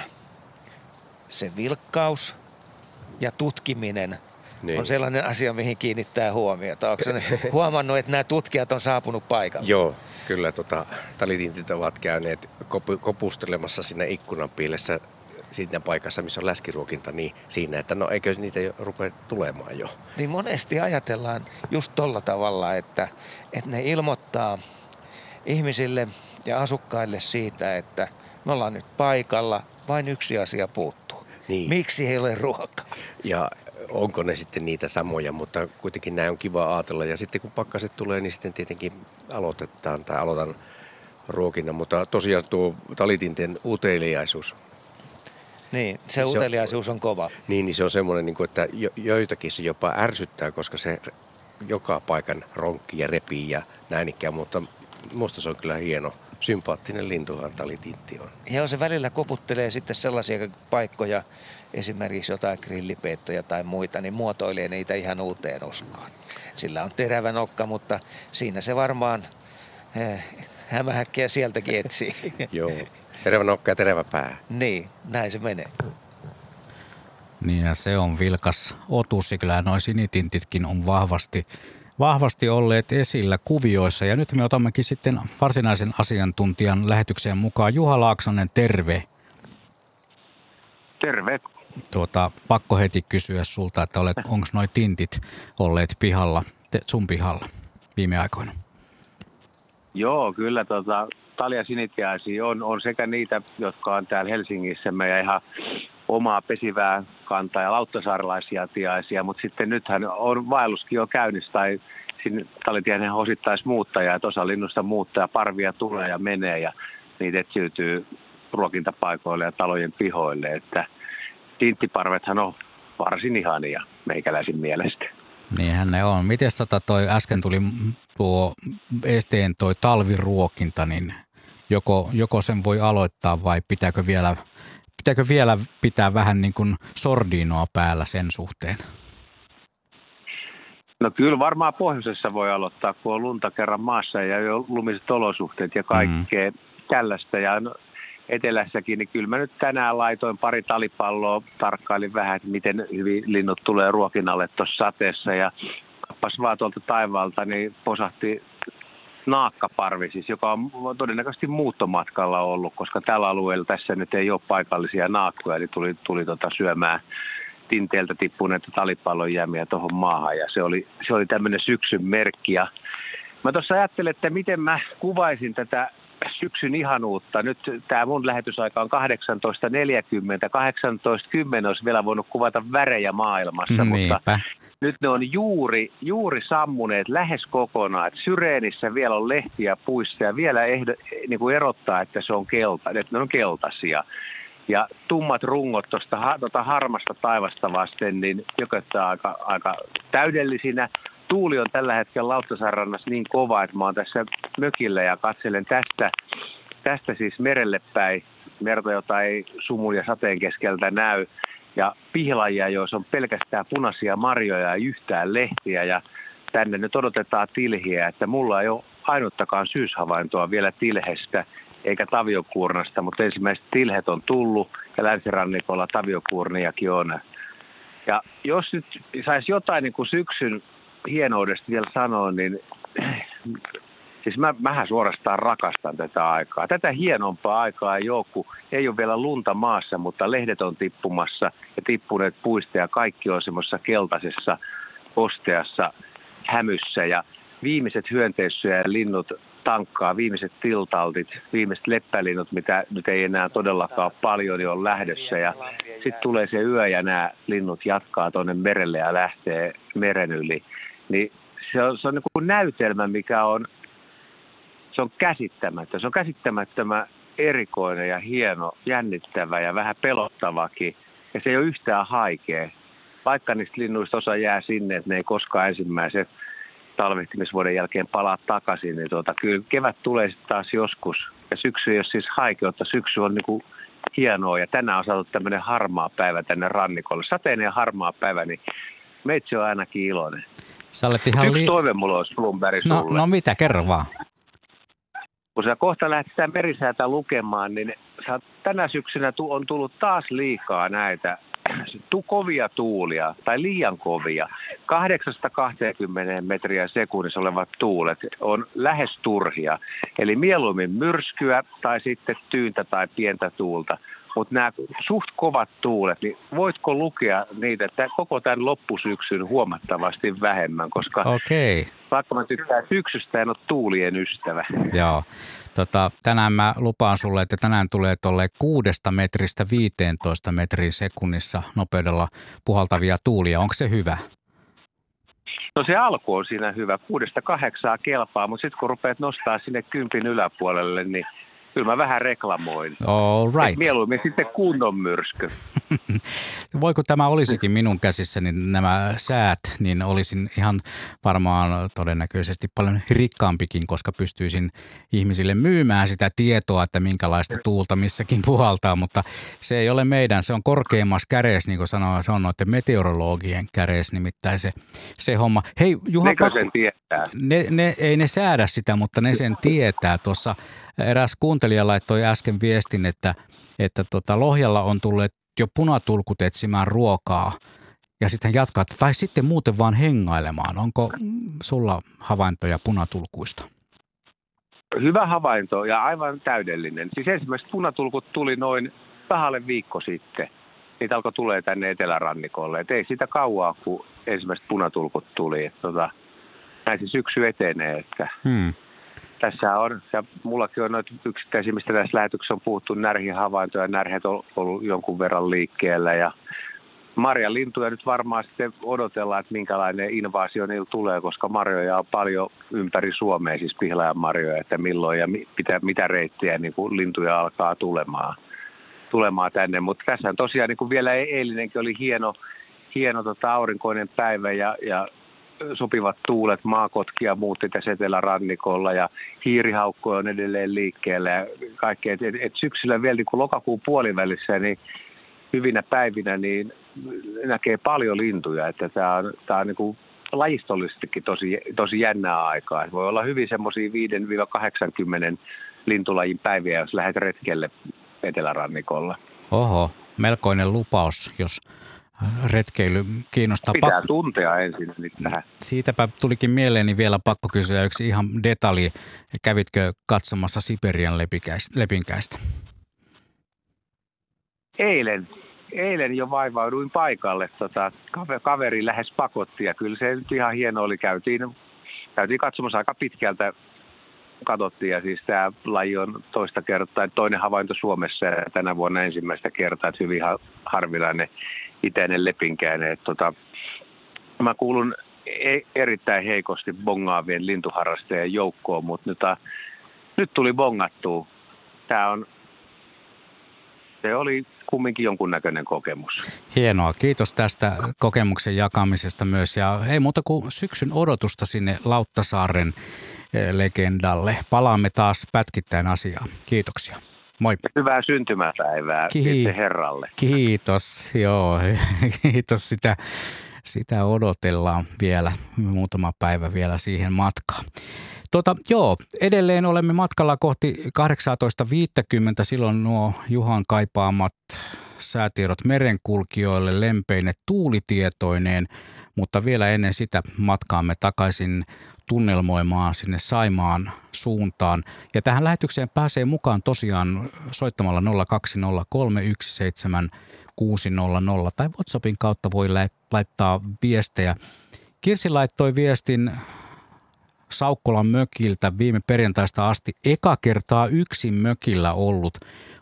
se vilkkaus ja tutkiminen niin on sellainen asia, mihin kiinnittää huomiota. Onko huomannut, että nämä tutkijat on saapunut paikalle? Joo, kyllä talitintit ovat käyneet kopustelemassa siinä ikkunan piilessä siinä paikassa, missä on läskiruokinta, niin siinä, että no eikö niitä rupea tulemaan jo. Niin monesti ajatellaan just tolla tavalla, että ne ilmoittaa ihmisille ja asukkaille siitä, että me ollaan nyt paikalla, vain yksi asia puuttuu. Niin. Miksi ei ole ruokaa? Ja onko ne sitten niitä samoja, mutta kuitenkin nämä on kiva ajatella. Ja sitten kun pakkaset tulee, niin sitten tietenkin aloitan ruokinnan. Mutta tosiaan tuo talitinten uteliaisuus. Niin, se uteliaisuus on kova. Niin, niin se on semmoinen, että joitakin se jopa ärsyttää, koska se joka paikan ronkkii ja repii ja näin ikään. Mutta musta se on kyllä hieno sympaattinen lintuhan talitintti on. Joo, se välillä koputtelee sitten sellaisia paikkoja, esimerkiksi jotain grillipeittoja tai muita, niin muotoilee niitä ihan uuteen uskoon. Sillä on terävä nokka, mutta siinä se varmaan hämähäkkiä sieltäkin etsii. Joo, terävä nokka ja terävä pää. Niin, näin se menee. Niin ja se on vilkas otus ja kyllä noi sinitintitkin on vahvasti olleet esillä kuvioissa. Ja nyt me otammekin sitten varsinaisen asiantuntijan lähetykseen mukaan. Juha Laaksonen, terve. Terve. Pakko heti kysyä sulta, että onko noi tintit olleet pihalla, sun pihalla viime aikoina? Joo, kyllä taljasinittäisiä on sekä niitä, jotka on täällä Helsingissä meidän ihan omaa pesivää kantaa ja lauttasaarlaisia tiaisia, mutta sitten nythän on vaelluskin jo käynnissä tai sinne talitien osittaisi muuttajaa, että osa linnusta muuttaa, parvia tulee ja menee ja niitä etsiytyy ruokintapaikoille ja talojen pihoille, että tinttiparvethan on varsin ihania meikäläisin mielestä. Niinhän ne on. Mites toi äsken tuli tuo esteen toi talviruokinta, niin joko sen voi aloittaa vai pitääkö vielä pitää vähän niin kuin sordinoa päällä sen suhteen? No kyllä varmaan pohjoisessa voi aloittaa, kun on lunta kerran maassa ja jo lumiset olosuhteet ja kaikkea tällaista. Ja etelässäkin, niin kyllä mä nyt tänään laitoin pari talipalloa, tarkkailin vähän, että miten hyvin linnut tulee ruokinalle tuossa sateessa. Ja kappas vaan tuolta taivaalta, niin posahti naakkaparvi, siis, joka on todennäköisesti muuttomatkalla ollut, koska tällä alueella tässä nyt ei ole paikallisia naakkoja, eli tuli syömään tinteiltä tippuneita talipallon jämiä tuohon maahan, ja se oli tämmöinen syksyn merkki. Ja mä tuossa ajattelin, että miten mä kuvaisin tätä syksyn ihanuutta. Nyt tämä mun lähetysaika on 18.40. 18.10 olisi vielä voinut kuvata värejä maailmassa, mutta nyt ne on juuri sammuneet lähes kokonaan. Et syreenissä vielä on lehtiä puissa ja vielä niinku erottaa, että ne on keltaisia. Ja tummat rungot tuosta harmasta taivasta vasten niin jököttää aika täydellisinä. Tuuli on tällä hetkellä Lauttasaarannassa niin kova, että mä oon tässä mökillä ja katselen tästä siis merelle päin. Merta, jota ei sumun ja sateen keskeltä näy. Ja pihlajia, joissa on pelkästään punaisia marjoja ja yhtään lehtiä. Ja tänne nyt odotetaan tilhiä, että mulla ei ole ainuttakaan syyshavaintoa vielä tilhestä eikä taviokuurnasta. Mutta ensimmäiset tilhet on tullut ja länsirannikolla taviokuurniakin on. Ja jos nyt saisi jotain niin kuin syksyn hienoudesta vielä sanoa, niin siis mähän suorastaan rakastan tätä aikaa. Tätä hienompaa aikaa ei ole vielä lunta maassa, mutta lehdet on tippumassa ja tippuneet puista ja kaikki on semmoisessa keltaisessa kosteassa hämyssä ja viimeiset hyönteissyöjä ja linnut tankkaa, viimeiset tiltaltit, viimeiset leppälinnut, mitä nyt ei enää todellakaan paljon, niin on lähdössä. Ja sitten tulee se yö ja nämä linnut jatkaa tuonne merelle ja lähtee meren yli. Niin se on niin kuin näytelmä, mikä on, se on käsittämättä. Se on käsittämättömän erikoinen ja hieno, jännittävä ja vähän pelottavakin. Ja se ei ole yhtään haikea. Vaikka niistä linnuista osa jää sinne, että ne ei koskaan ensimmäisen talvehtimisvuoden jälkeen palaa takaisin, niin kyllä kevät tulee sitten taas joskus. Ja syksy ei ole siis haikeutta, syksy on niin kuin hienoa. Ja tänään on saatu tämmöinen harmaa päivä tänne rannikolle. Sateinen ja harmaa päivä, niin meitsi on ainakin iloinen. Yksi toive mulla olisi Blumberg sulle. No mitä, kerro vaan. Kun sä kohta lähdetään merisäätä lukemaan, niin tänä syksynä on tullut taas liikaa näitä kovia tuulia, tai liian kovia. 8-20 metriä sekunnissa olevat tuulet on lähes turhia. Eli mieluummin myrskyä tai sitten tyyntä tai pientä tuulta. Mutta nämä suht kovat tuulet, niin voitko lukea niitä koko tämän loppusyksyn huomattavasti vähemmän, koska vaikka mä tykkään syksystä, en ole tuulien ystävä. Joo. Tänään mä lupaan sulle, että tänään tulee tuolle 6 metristä 15 metriä sekunnissa nopeudella puhaltavia tuulia. Onko se hyvä? No se alku on siinä hyvä. 6-8 kelpaa, mutta sitten kun rupeat nostaa sinne 10 yläpuolelle, niin Kyllä mä vähän reklamoin. All right. Mieluummin sitten kunnon myrsky. Voiko tämä olisikin minun käsissäni nämä säät, niin olisin ihan varmaan todennäköisesti paljon rikkaampikin, koska pystyisin ihmisille myymään sitä tietoa, että minkälaista tuulta missäkin puhaltaa, mutta se ei ole meidän. Se on korkeimmas käres, niin kuin sanoitte, meteorologien käres nimittäin se homma. Hei Juha, sen tietää? Ei ne säädä sitä, mutta ne sen tietää. Tuossa eräs kuuntelija laittoi äsken viestin, että Lohjalla on tullut jo punatulkut etsimään ruokaa ja sitten jatkaa, tai sitten muuten vaan hengailemaan. Onko sulla havaintoja punatulkuista? Hyvä havainto ja aivan täydellinen. Siis ensimmäiset punatulkut tuli noin tahalle viikko sitten. Niitä alkoi tulee tänne etelärannikolle. Et ei sitä kauaa, kun ensimmäiset punatulkut tuli. Näin se syksy etenee. Että tässä on, ja mullakin on noita yksittäisiä, mistä tässä lähetyksessä on puhuttu, närhihavaintoja. Närhet on ollut jonkun verran liikkeellä. Ja marjalintuja nyt varmaan sitten odotellaan, että minkälainen invaasio niillä tulee, koska marjoja on paljon ympäri Suomea, siis pihlajanmarjoja, että milloin ja mitä reittejä niin kuin lintuja alkaa tulemaan tänne. Mutta tässä tosiaan niin kuin vielä eilinenkin oli hieno aurinkoinen päivä ja sopivat tuulet, maakotkia muutti tässä etelärannikolla ja hiirihaukkoja on edelleen liikkeellä ja kaikkea. Et syksyllä vielä niin kuin lokakuun puolivälissä, niin hyvinä päivinä niin näkee paljon lintuja, että tämä on niin kuin lajistollisestikin tosi jännää aikaa. Voi olla hyvin semmoisia 5-80 lintulajin päiviä, jos lähdet retkelle etelärannikolla. Oho, melkoinen lupaus, jos retkeily kiinnostaa. Pitää tuntea ensin nyt tähän. Siitäpä tulikin mieleeni vielä pakko kysyä yksi ihan detalji. Kävitkö katsomassa Siberian lepinkäistä? Eilen jo vaivauduin paikalle. Kaveri lähes pakotti ja kyllä se nyt ihan hieno oli. Käytiin katsomassa aika pitkältä. Katsottiin ja siis tämä laji on toista kertaa, toinen havainto Suomessa ja tänä vuonna ensimmäistä kertaa, että hyvin harvinainen itäinen lepinkäinen. Mä kuulun erittäin heikosti bongaavien lintuharrastajien joukkoon, mutta nyt tuli bongattua. Se oli kumminkin jonkunnäköinen kokemus. Hienoa. Kiitos tästä kokemuksen jakamisesta myös. Ja ei muuta kuin syksyn odotusta sinne Lauttasaaren legendalle. Palaamme taas pätkittäin asiaan. Kiitoksia. Moi. Hyvää syntymäpäivää itse herralle. Kiitos. Joo, kiitos. Sitä odotellaan vielä. Muutama päivä vielä siihen matkaan. Edelleen olemme matkalla kohti 18.50. Silloin nuo Juhan kaipaamat säätiedot merenkulkijoille lempeine tuulitietoineen, mutta vielä ennen sitä matkaamme takaisin tunnelmoimaan sinne Saimaan suuntaan. Ja tähän lähetykseen pääsee mukaan tosiaan soittamalla 020317600 tai WhatsAppin kautta voi laittaa viestejä. Kirsi laittoi viestin Saukkolan mökiltä viime perjantaista asti. Eka kertaa yksin mökillä ollut.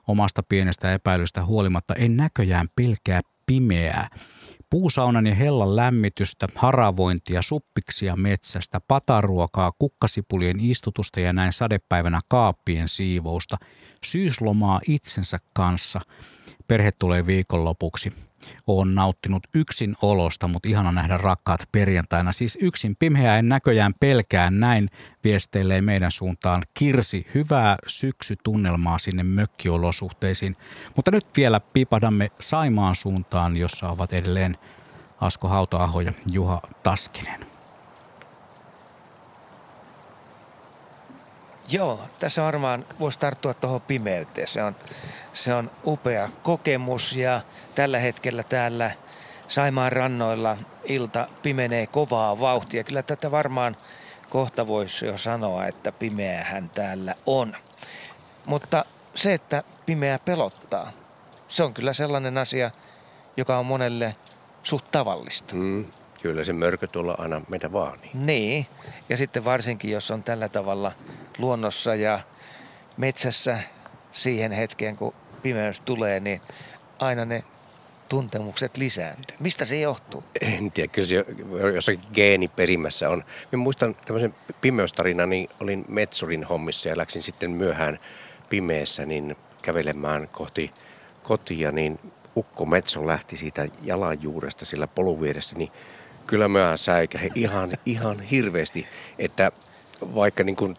Omasta pienestä epäilystä huolimatta en näköjään pelkää pimeää. Puusaunan ja hellan lämmitystä, haravointia, suppiksia metsästä, pataruokaa, kukkasipulien istutusta ja näin sadepäivänä kaappien siivousta. Syyslomaa itsensä kanssa. Perhe tulee viikonlopuksi. Olen nauttinut yksin olosta, mutta ihana nähdä rakkaat perjantaina. Siis yksin pimeää en näköjään pelkää, näin viesteilee meidän suuntaan Kirsi. Hyvää syksytunnelmaa sinne mökkiolosuhteisiin. Mutta nyt vielä pipahdamme Saimaan suuntaan, jossa ovat edelleen Asko Hauta-aho ja Juha Taskinen. Joo, tässä varmaan voisi tarttua tuohon pimeyteen. Se on upea kokemus ja tällä hetkellä täällä Saimaan rannoilla ilta pimenee kovaa vauhtia. Kyllä tätä varmaan kohta voisi jo sanoa, että pimeähän täällä on. Mutta se, että pimeä pelottaa, se on kyllä sellainen asia, joka on monelle suht tavallista. Kyllä se mörkö tuolla aina meitä vaanii. Niin, ja sitten varsinkin jos on tällä tavalla luonnossa ja metsässä siihen hetkeen, kun pimeys tulee, niin aina ne tuntemukset lisääntyy. Mistä se johtuu? En tiedä, kyllä se jossakin geeniperimässä on. Minä muistan tämmöisen pimeystarinan, niin olin metsurin hommissa ja läksin sitten myöhään pimeässä niin kävelemään kohti kotia, niin ukko Metso lähti siitä jalanjuuresta sillä polun vieressä, niin kyllä mä säikähin ihan hirveästi, että vaikka niin kuin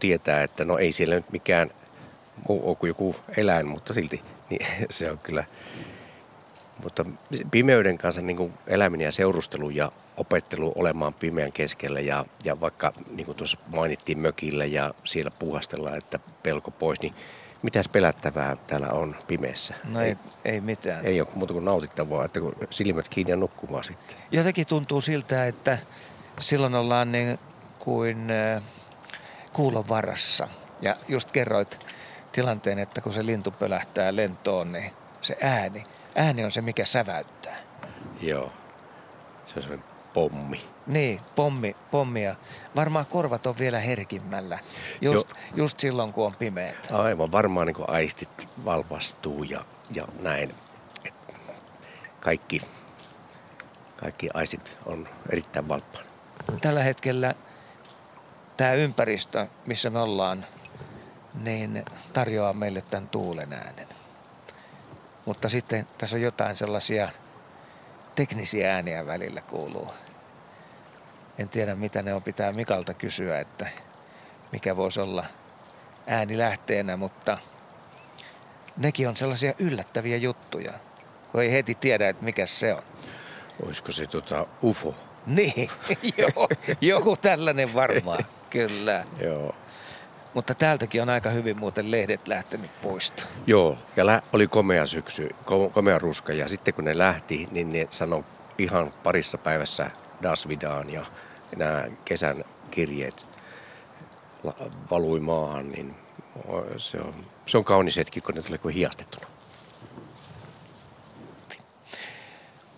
tietää, että no ei siellä nyt mikään muu ole kuin joku eläin, mutta silti niin se on kyllä. Mutta pimeyden kanssa niin kuin eläminen ja seurustelu ja opettelu olemaan pimeän keskellä ja vaikka niin kuin tuossa mainittiin mökillä ja siellä puuhastellaan, että pelko pois, niin mitäs pelättävää täällä on pimeässä? No ei mitään. Ei ole muuta kuin nautittavaa, että kun silmät kiinni ja nukkumaan sitten. Jotenkin tuntuu siltä, että silloin ollaan niin kuin kuulon varassa. Ja just kerroit tilanteen, että kun se lintu pölähtää lentoon, niin se ääni on se, mikä säväyttää. Joo, se on semmoinen pommi. Niin, pommia. Varmaan korvat on vielä herkimmällä, just silloin, kun on pimeätä. Aivan, varmaan niin kuin aistit valvastuu ja näin. Et kaikki aistit on erittäin valppaan. Tällä hetkellä tämä ympäristö, missä me ollaan, niin tarjoaa meille tämän tuulen äänen. Mutta sitten tässä on jotain sellaisia teknisiä ääniä välillä kuuluu. En tiedä, mitä ne on, pitää Mikalta kysyä, että mikä voisi olla äänilähteenä, mutta nekin on sellaisia yllättäviä juttuja, kun ei heti tiedä, että mikä se on. Olisiko se UFO? Niin, joku tällainen varmaan, kyllä. Joo. Mutta täältäkin on aika hyvin muuten lehdet lähtenyt poista. Joo, ja oli komea syksy, komea ruska. Ja sitten kun ne lähti, niin ne sanoi ihan parissa päivässä Dasvidaan ja nämä kesän kirjeet valui maahan. Niin se on kaunis hetki, kun ne tulee kuin hiastettuna.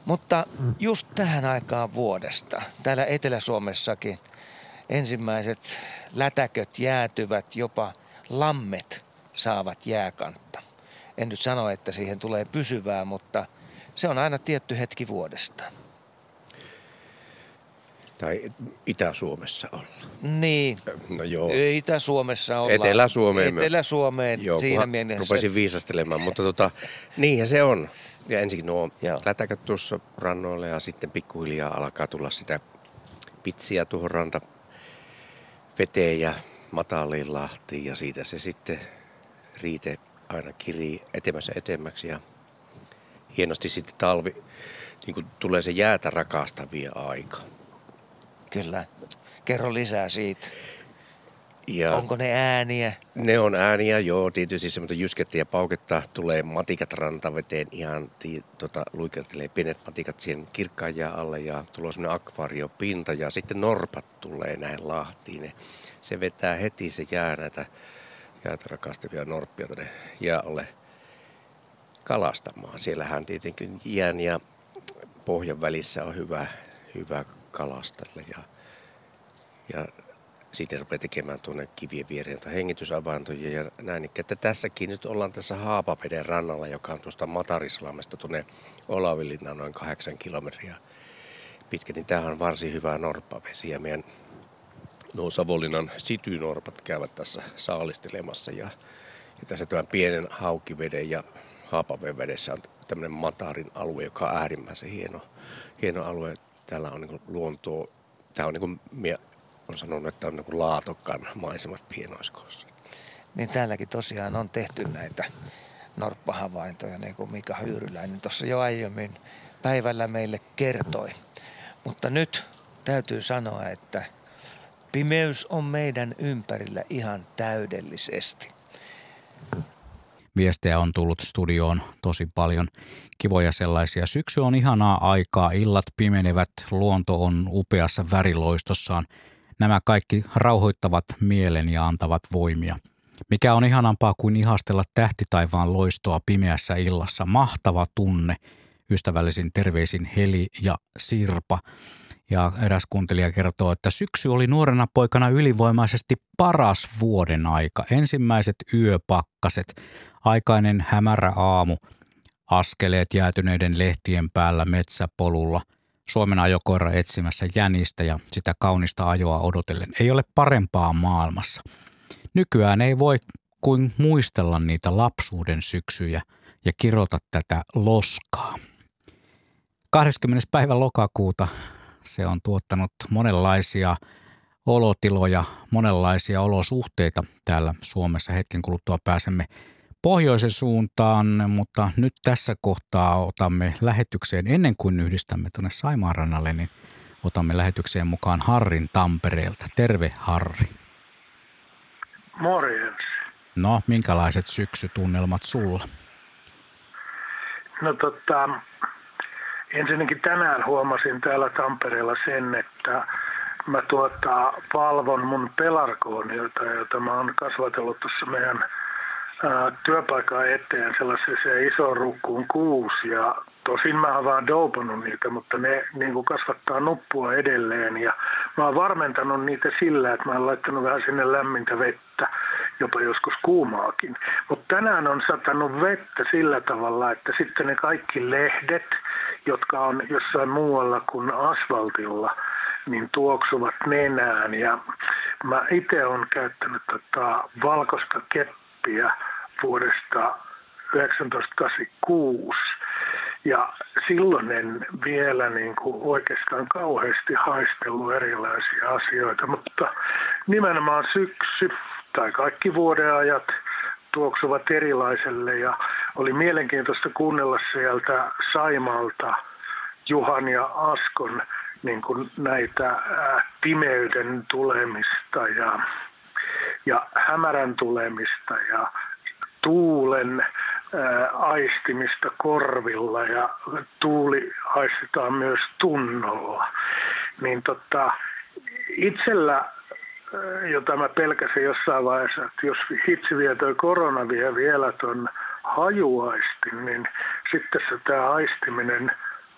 Mutta just tähän aikaan vuodesta, täällä Etelä-Suomessakin, ensimmäiset lätäköt jäätyvät, jopa lammet saavat jääkantta. En nyt sano, että siihen tulee pysyvää, mutta se on aina tietty hetki vuodesta. Tai Itä-Suomessa ollaan. Niin. No joo. Itä-Suomessa ollaan. Etelä-Suomeen. Joo, siinä mielessä. Rupesin viisastelemaan, mutta niinhän se on. Ja ensin nuo lätäköt tuossa rannoilla ja sitten pikkuhiljaa alkaa tulla sitä pitsiä tuohon rantaveteen ja mataliin lahtiin ja siitä se sitten riite aina kirii etemmäksi ja hienosti sitten talvi, niin kuin tulee se jäätä rakastavia aika. Kyllä. Kerro lisää siitä. Ja onko ne ääniä? Ne on ääniä, joo. Tietysti semmoista jyskettä ja pauketta tulee matikat rantaveteen ihan, luikertelee pienet matikat siihen kirkkaan jää alle ja tulee semmoinen akvaariopinta ja sitten norpat tulee näin lahtiin. Se vetää heti se jää näitä jäätä rakastavia norppia tänne jäälle kalastamaan. Siellähän tietenkin jään ja pohjan välissä on hyvä kalastella ja siitä rupeaa tekemään tuonne kivien viereen hengitysavantoja ja näin. Että tässäkin nyt ollaan tässä Haapaveden rannalla, joka on tuosta Matarislammesta tuonne Olavinlinnaan noin 8 kilometriä pitkä. Niin tämähän on varsin hyvää norppavesi ja meidän nuo Savonlinnan sitynorpat käyvät tässä saalistelemassa. Ja tässä tämän pienen haukiveden ja Haapaveden vedessä on tämmöinen Matarin alue, joka on äärimmäisen hieno alue. Täällä on niin luontoa, tämä on niin kuin on sanonut, että on niin Laatokkaan maisemat Pienoiskoossa. Niin täälläkin tosiaan on tehty näitä norppahavaintoja, niin kuin Mika Hyyryläinen tuossa jo aiemmin päivällä meille kertoi. Mutta nyt täytyy sanoa, että pimeys on meidän ympärillä ihan täydellisesti. Viestejä on tullut studioon tosi paljon, kivoja sellaisia. Syksy on ihanaa aikaa, illat pimenevät, luonto on upeassa väriloistossaan. Nämä kaikki rauhoittavat mielen ja antavat voimia. Mikä on ihanampaa kuin ihastella tähtitaivaan loistoa pimeässä illassa. Mahtava tunne. Ystävällisin terveisin Heli ja Sirpa. Ja eräs kuuntelija kertoo, että syksy oli nuorena poikana ylivoimaisesti paras vuoden aika. Ensimmäiset yöpakkaset, aikainen hämärä aamu, askeleet jäätyneiden lehtien päällä metsäpolulla. Suomen ajokoira etsimässä jänistä ja sitä kaunista ajoa odotellen. Ei ole parempaa maailmassa. Nykyään ei voi kuin muistella niitä lapsuuden syksyjä ja kirota tätä loskaa. 20. päivä lokakuuta se on tuottanut monenlaisia olotiloja, monenlaisia olosuhteita täällä Suomessa. Hetken kuluttua pääsemme pohjoisen suuntaan, mutta nyt tässä kohtaa otamme lähetykseen, ennen kuin yhdistämme tuonne Saimaan rannalle, niin otamme lähetykseen mukaan Harrin Tampereelta. Terve Harri. Morjens. No, minkälaiset syksytunnelmat sulla? No ensinnäkin tänään huomasin täällä Tampereella sen, että mä palvon mun pelargoonioita, jota mä oon kasvatellut tuossa meidän työpaikan eteen sellaiseen isoon ruukkuun kuusi. Ja tosin mä oon vaan doupannut niitä, mutta ne niin kasvattaa nuppua edelleen. Ja mä oon varmentanut niitä sillä, että mä oon laittanut vähän sinne lämmintä vettä, jopa joskus kuumaakin. Mutta tänään on satanut vettä sillä tavalla, että sitten ne kaikki lehdet, jotka on jossain muualla kuin asfaltilla, niin tuoksuvat nenään. Ja mä itse olen käyttänyt valkoista keppiä vuodesta 1986. Ja silloin en vielä niin kuin oikeastaan kauheasti haistellut erilaisia asioita, mutta nimenomaan syksy tai kaikki vuodenajat tuoksuvat erilaiselle. Ja oli mielenkiintoista kuunnella sieltä Saimaalta Juhan ja Askon niin kuin näitä pimeyden tulemista ja hämärän tulemista ja tuulen aistimista korvilla, ja tuuli aistetaan myös tunnolla. Niin itsellä, jota mä pelkäsin jossain vaiheessa, että jos hitsi vie toi korona vie vielä ton hajuaistin, niin sitten se tää aistiminen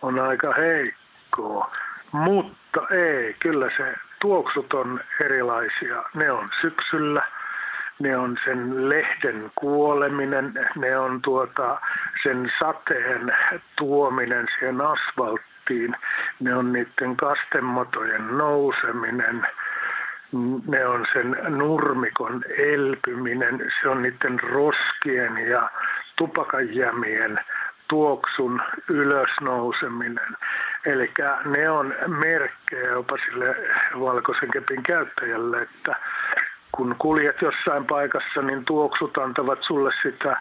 on aika heikkoa. Mutta ei, kyllä se tuoksut on erilaisia. Ne on syksyllä, ne on sen lehden kuoleminen, ne on sen sateen tuominen siihen asfalttiin, ne on niiden kastematojen nouseminen, ne on sen nurmikon elpyminen, se on niiden roskien ja tupakanjämien tuoksun ylösnouseminen. Eli ne on merkkejä jopa sille valkoisen kepin käyttäjälle, että kun kuljet jossain paikassa, niin tuoksut antavat sulle sitä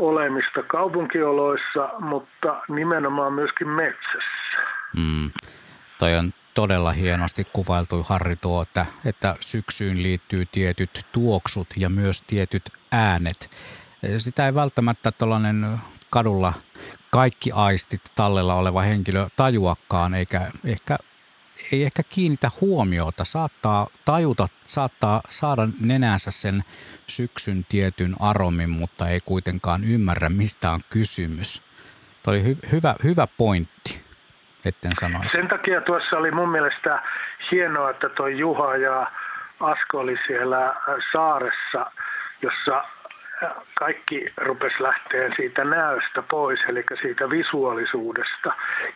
olemista kaupunkioloissa, mutta nimenomaan myöskin metsässä. Toi on todella hienosti kuvailtu, Harri, että syksyyn liittyy tietyt tuoksut ja myös tietyt äänet. Sitä ei välttämättä tuollainen kadulla kaikki aistit tallella oleva henkilö tajuakaan, ei ehkä kiinnitä huomiota. Saattaa tajuta, saattaa saada nenänsä sen syksyn tietyn aromin, mutta ei kuitenkaan ymmärrä, mistä on kysymys. Tuo oli hyvä pointti, etten sanoisi. Sen takia tuossa oli mun mielestä hienoa, että tuo Juha ja Asko oli siellä saaressa, jossa kaikki rupesi lähteen siitä näöstä pois, eli siitä visuaalisuudesta.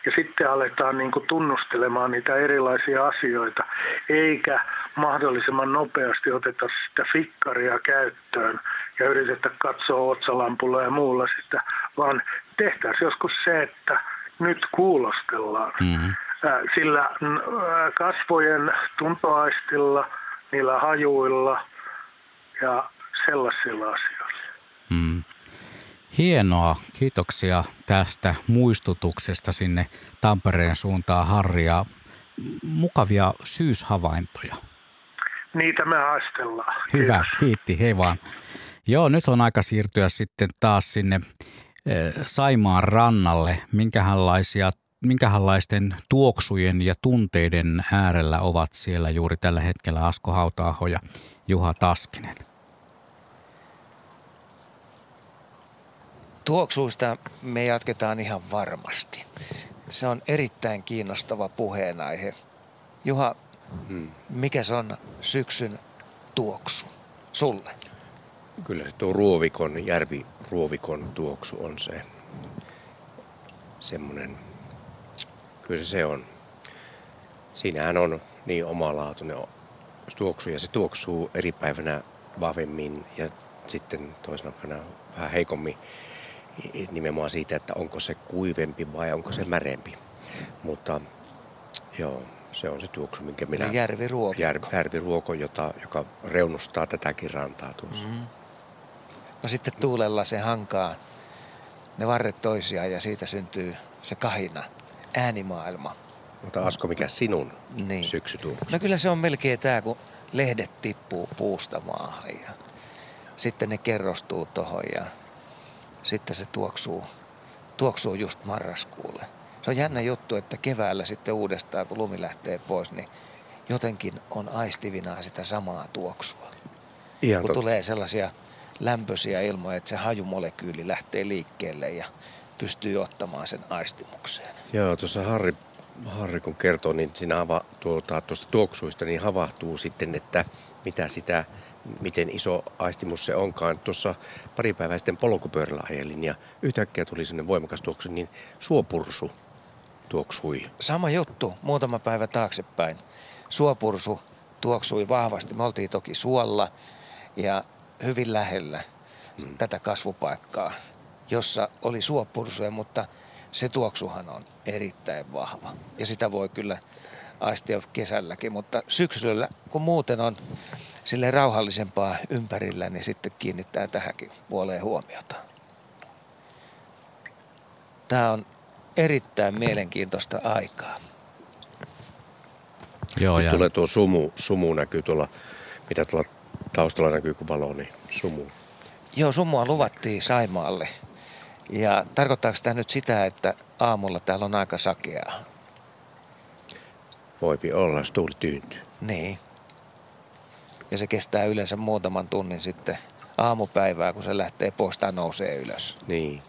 Ja sitten aletaan niin kuin tunnustelemaan niitä erilaisia asioita, eikä mahdollisimman nopeasti oteta sitä fikkaria käyttöön ja yritetä katsoa otsalampulla ja muulla sitä, vaan tehtäisiin joskus se, että nyt kuulostellaan. Sillä kasvojen tuntoaistilla, niillä hajuilla ja sellaisilla asioilla. Hienoa. Kiitoksia tästä muistutuksesta sinne Tampereen suuntaan, Harri. Ja mukavia syyshavaintoja. Niitä me haastellaan. Hyvä, kiitti. Hei vaan. Joo, nyt on aika siirtyä sitten taas sinne Saimaan rannalle. Minkälaisten tuoksujen ja tunteiden äärellä ovat siellä juuri tällä hetkellä Asko Hauta-aho ja Juha Taskinen? Tuoksuista me jatketaan ihan varmasti. Se on erittäin kiinnostava puheenaihe. Juha, mikä se on syksyn tuoksu sulle? Kyllä se tuo järviruovikon tuoksu on se semmoinen. Kyllä se on. Siinähän on niin omalaatuinen tuoksu ja se tuoksuu eri päivänä vahvemmin ja sitten toisena vähän heikommin nimenomaan siitä, että onko se kuivempi vai onko se märeempi. Mutta joo, se on se tuoksu, minkä minä... Järviruoko, joka reunustaa tätäkin rantaa tuossa. Mm. No sitten tuulella se hankaa ne varret toisiaan ja siitä syntyy se kahina, äänimaailma. Mutta Asko, mikä sinun niin syksy tuoksu? No kyllä se on melkein tämä, kun lehdet tippuu puusta maahan ja sitten ne kerrostuu tohon ja sitten se tuoksuu just marraskuulle. Se on jännä juttu, että keväällä sitten uudestaan, kun lumi lähtee pois, niin jotenkin on aistivinaa sitä samaa tuoksua. Ihan kun totta. Tulee sellaisia lämpöisiä ilmoja, että se hajumolekyyli lähtee liikkeelle ja pystyy ottamaan sen aistimukseen. Joo, tuossa Harri kun kertoo, niin siinä tuosta tuoksuista niin havahtuu sitten, että miten iso aistimus se onkaan. Tuossa pari päivää sitten polkupyörällä ajelin ja yhtäkkiä tuli sellainen voimakas tuoksu, niin suopursu tuoksui. Sama juttu, muutama päivä taaksepäin. Suopursu tuoksui vahvasti. Me oltiin toki suolla ja hyvin lähellä tätä kasvupaikkaa, jossa oli suopursuja, mutta se tuoksuhan on erittäin vahva. Ja sitä voi kyllä aistia kesälläkin, mutta syksyllä, kun muuten on silleen rauhallisempaa ympärillä, niin sitten kiinnittää tähänkin puoleen huomiota. Tämä on erittäin mielenkiintoista aikaa. Joo, ja tulee tuo sumu näkyy tuolla, mitä tuolla taustalla näkyy kuin valo, niin sumu. Joo, sumua luvattiin Saimaalle. Ja tarkoittaako tämä nyt sitä, että aamulla täällä on aika sakeaa? Voipi olla, jos tuuli tyyntyy. Niin. Ja se kestää yleensä muutaman tunnin sitten aamupäivää, kun se lähtee pois tai nousee ylös. Niin.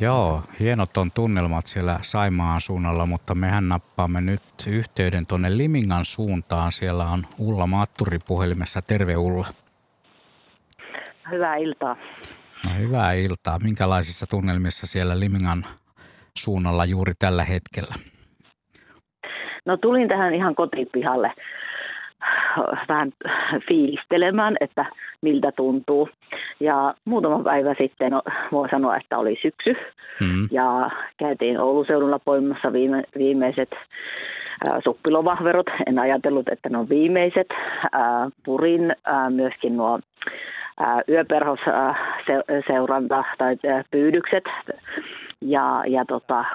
Joo, hienot on tunnelmat siellä Saimaan suunnalla, mutta mehän nappaamme nyt yhteyden tuonne Limingan suuntaan. Siellä on Ulla Maatturi puhelimessa. Terve Ulla. Hyvää iltaa. No, hyvää iltaa. Minkälaisissa tunnelmissa siellä Limingan suunnalla juuri tällä hetkellä? No tulin tähän ihan kotipihalle vähän fiilistelemään, että miltä tuntuu. Ja muutama päivä sitten voi sanoa, että oli syksy. Mm-hmm. Ja käytiin Oulun seudulla poimassa viimeiset suppilovahverot. En ajatellut, että ne on viimeiset. Purin myöskin nuo yöperhosseuranta tai pyydykset. Ja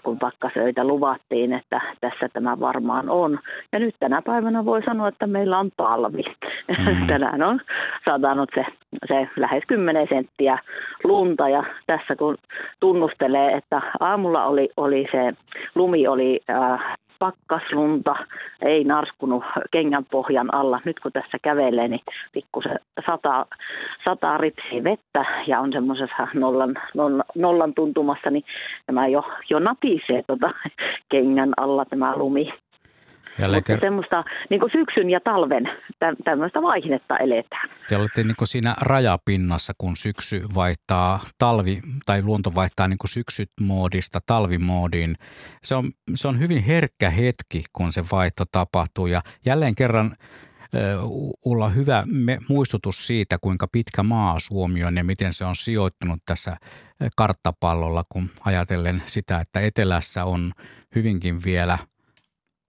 kun pakkasöitä luvattiin, että tässä tämä varmaan on. Ja nyt tänä päivänä voi sanoa, että meillä on talvi. Mm-hmm. Tänään on satanut se lähes 10 senttiä lunta. Ja tässä kun tunnustelee, että aamulla oli se lumi oli pakkaslunta, ei narskunut kengän pohjan alla. Nyt kun tässä kävelee, niin pikkusen sataa ripsiä vettä ja on semmoisessa nollan tuntumassa, niin tämä jo natisee kengän alla tämä lumi. Mutta semmoista niin syksyn ja talven tämmöistä vaihdetta eletään. Te olette niin siinä rajapinnassa, kun syksy vaihtaa luonto vaihtaa niin syksymoodista talvimoodiin. Se on hyvin herkkä hetki, kun se vaihto tapahtuu ja jälleen kerran Ulla, hyvä muistutus siitä, kuinka pitkä maa Suomi on ja miten se on sijoittunut tässä karttapallolla, kun ajatellen sitä, että etelässä on hyvinkin vielä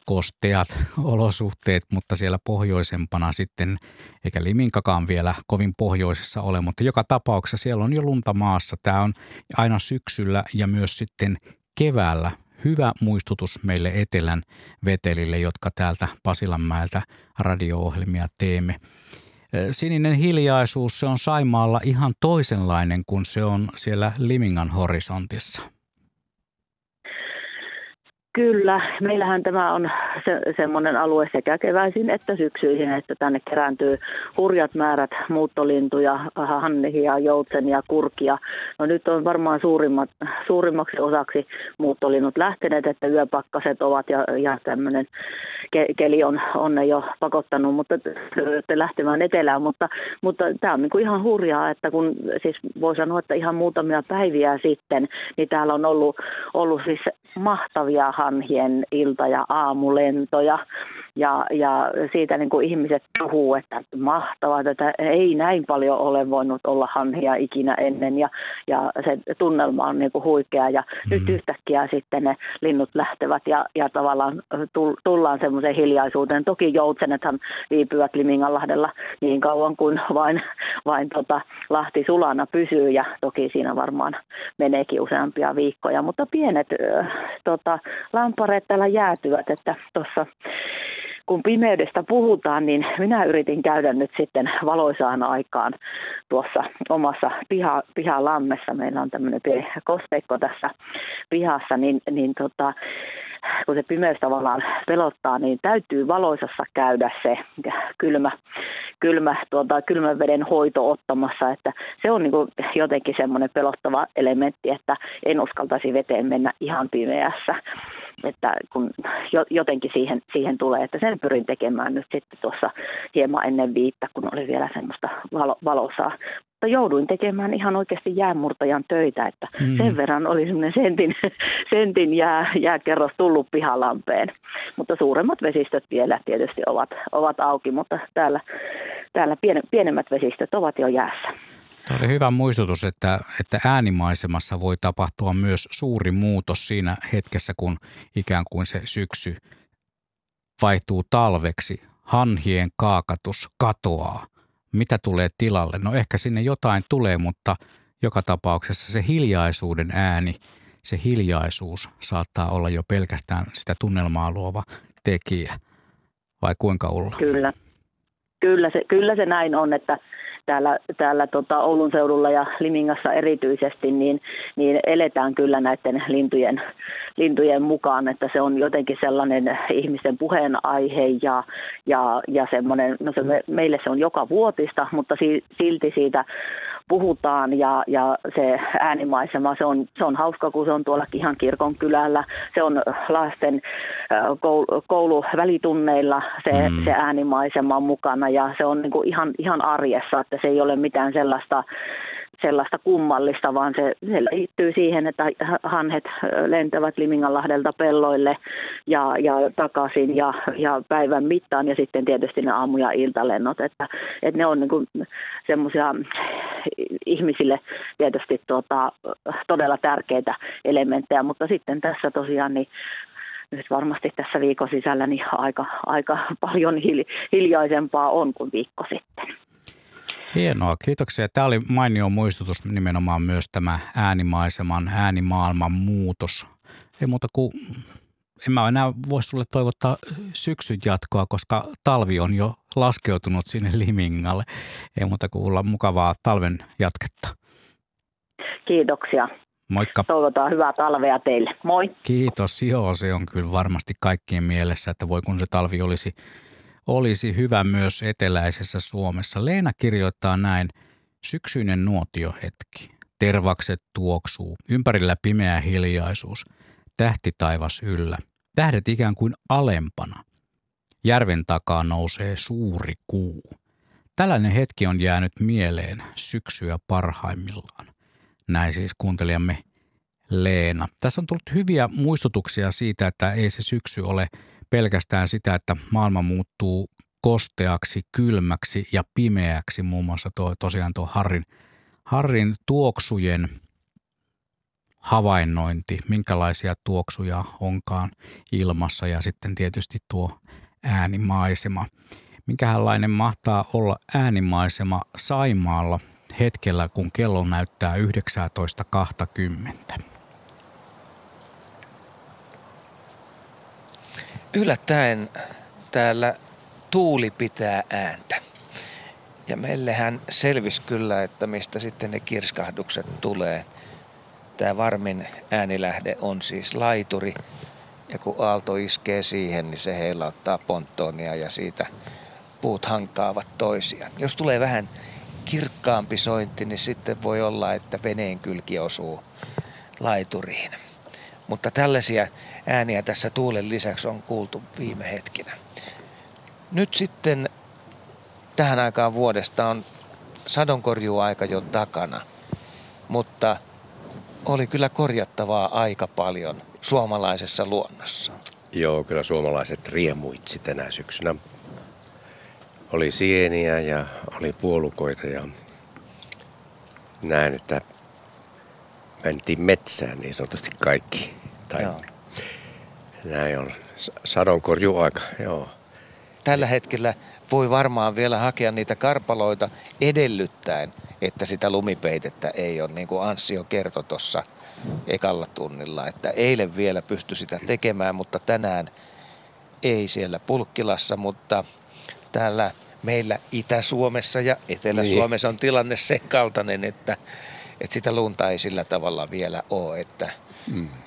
kosteat olosuhteet, mutta siellä pohjoisempana sitten, eikä Liminkakaan vielä kovin pohjoisessa ole, mutta joka tapauksessa siellä on jo lunta maassa. Tämä on aina syksyllä ja myös sitten keväällä hyvä muistutus meille etelän vetelille, jotka täältä Pasilanmäeltä radio-ohjelmia teemme. Sininen hiljaisuus, se on Saimaalla ihan toisenlainen kuin se on siellä Limingan horisontissa. Kyllä, meillähän tämä on semmoinen alue sekä keväisin että syksyisin, että tänne kerääntyy hurjat määrät muuttolintuja, hanhia, joutsenia, kurkia. No nyt on varmaan suurimmaksi osaksi muuttolinnut lähteneet, että yöpakkaset ovat ja tämmöinen keli on ne jo pakottanut, mutta lähtemään etelään. Mutta tämä on niin kuin ihan hurjaa, että kun siis voi sanoa, että ihan muutamia päiviä sitten, niin täällä on ollut siis mahtavia hanhien ilta- ja aamulentoja Ja siitä niin kuin ihmiset puhuu, että mahtavaa, tätä ei näin paljon ole voinut olla hanhia ikinä ennen ja se tunnelma on niin kuin huikea ja nyt yhtäkkiä sitten ne linnut lähtevät ja tavallaan tullaan semmoiseen hiljaisuuteen. Toki joutsenethan viipyvät Liminganlahdella niin kauan kuin vain Lahti sulana pysyy ja toki siinä varmaan meneekin useampia viikkoja, mutta pienet lampareet täällä jäätyvät, että tuossa kun pimeydestä puhutaan, niin minä yritin käydä nyt sitten valoisaan aikaan tuossa omassa pihalammessa. Meillä on tämmöinen pieni kosteikko tässä pihassa, niin kun se pimeys tavallaan pelottaa, niin täytyy valoisassa käydä se kylmän veden hoito ottamassa. Että se on niin kuin jotenkin semmoinen pelottava elementti, että en uskaltaisi veteen mennä ihan pimeässä. Että kun jotenkin siihen tulee, että sen pyrin tekemään nyt sitten tuossa hieman ennen viittä, kun oli vielä semmoista valosaa. Mutta jouduin tekemään ihan oikeasti jäänmurtajan töitä, että sen verran oli semmoinen sentin jääkerros tullut pihalampeen. Mutta suuremmat vesistöt vielä tietysti ovat auki, mutta täällä pienemmät vesistöt ovat jo jäässä. Tuo oli hyvä muistutus, että äänimaisemassa voi tapahtua myös suuri muutos siinä hetkessä, kun ikään kuin se syksy vaihtuu talveksi. Hanhien kaakatus katoaa. Mitä tulee tilalle? No ehkä sinne jotain tulee, mutta joka tapauksessa se hiljaisuuden ääni, se hiljaisuus saattaa olla jo pelkästään sitä tunnelmaa luova tekijä. Vai kuinka olla? Kyllä se näin on, että Täällä Oulun seudulla ja Limingassa erityisesti niin eletään kyllä näiden lintujen mukaan, että se on jotenkin sellainen ihmisten puheenaihe ja semmoinen, no meille se on joka vuotista, mutta silti siitä puhutaan ja se äänimaisema, se on hauska, kun se on tuollakin ihan kirkon kylällä, se on lasten kouluvälitunneilla se äänimaisema on mukana ja se on niin kuin ihan arjessa, että se ei ole mitään sellaista kummallista, vaan se liittyy siihen, että hanhet lentävät Liminganlahdelta pelloille ja takaisin ja päivän mittaan ja sitten tietysti ne aamu- ja iltalennot, että ne on niin kuin semmoisia ihmisille tietysti todella tärkeitä elementtejä, mutta sitten tässä tosiaan niin nyt varmasti tässä viikon sisällä niin aika paljon hiljaisempaa on kuin viikko sitten. Hienoa, kiitoksia. Tämä oli mainio muistutus nimenomaan myös tämä äänimaiseman, äänimaailman muutos. Ei muuta kuin, en mä enää voi sulle toivottaa syksyn jatkoa, koska talvi on jo laskeutunut sinne Limingalle. Ei muuta kuin olla mukavaa talven jatketta. Kiitoksia. Moikka. Toivotaan hyvää talvea teille. Moi. Kiitos. Joo, se on kyllä varmasti kaikkien mielessä, että voi kun se talvi olisi hyvä myös eteläisessä Suomessa. Leena kirjoittaa näin: syksyinen nuotiohetki. Tervakset tuoksuu. Ympärillä pimeä hiljaisuus. Tähtitaivas yllä. Tähdet ikään kuin alempana. Järven takaa nousee suuri kuu. Tällainen hetki on jäänyt mieleen, syksyä parhaimmillaan. Näin siis kuuntelijamme Leena. Tässä on tullut hyviä muistutuksia siitä, että ei se syksy ole pelkästään sitä, että maailma muuttuu kosteaksi, kylmäksi ja pimeäksi. Muun muassa tosiaan tuo Harrin tuoksujen havainnointi, minkälaisia tuoksuja onkaan ilmassa ja sitten tietysti tuo äänimaisema. Minkälainen mahtaa olla äänimaisema Saimaalla hetkellä, kun kello näyttää 19.20. Yllättäen täällä tuuli pitää ääntä ja meillähän selvisi kyllä, että mistä sitten ne kirskahdukset tulee. Tämä varmin äänilähde on siis laituri ja kun aalto iskee siihen, niin se heilauttaa ponttoonia ja siitä puut hankaavat toisiaan. Jos tulee vähän kirkkaampi sointi, niin sitten voi olla, että veneen kylki osuu laituriin. Mutta tällaisia ääniä tässä tuulen lisäksi on kuultu viime hetkinä. Nyt sitten tähän aikaan vuodesta on sadonkorjuuaika jo takana, mutta oli kyllä korjattavaa aika paljon suomalaisessa luonnossa. Joo, kyllä suomalaiset riemuitsi tänä syksynä. Oli sieniä ja oli puolukoita ja näin, että mentiin metsään niin sanotusti kaikki. Tai joo. Näin on. Sadonkorjuaika, joo. Tällä hetkellä voi varmaan vielä hakea niitä karpaloita edellyttäen, että sitä lumipeitettä ei ole, niin kuin Anssi jo kertoi tuossa ekalla tunnilla, että eilen vielä pystyi sitä tekemään, mutta tänään ei siellä Pulkkilassa, mutta täällä meillä Itä-Suomessa ja Etelä-Suomessa on tilanne sen kaltainen, että sitä lunta ei sillä tavalla vielä ole, että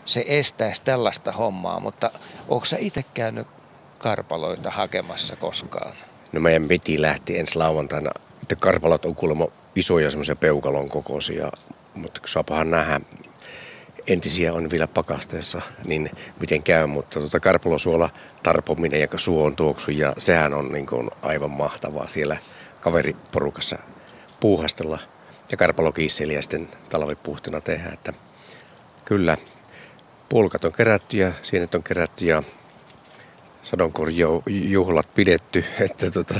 se estäisi tällaista hommaa, mutta ootko sä itse käynyt karpaloita hakemassa koskaan? No meidän piti lähti ensi lauantaina, että karpalot on kuulemma isoja semmoisia peukalon kokoisia, mutta kun saapahan nähdä, entisiä on vielä pakasteessa, niin miten käy, mutta karpalosuola tarpominen ja suon tuoksu, ja sehän on niin kuin aivan mahtavaa siellä kaveriporukassa puuhastella ja karpalokiisseliä sitten talvipuhtina tehdä, että kyllä pulkat on kerätty ja sienet on kerätty ja sadonkorjuujuhlat pidetty, että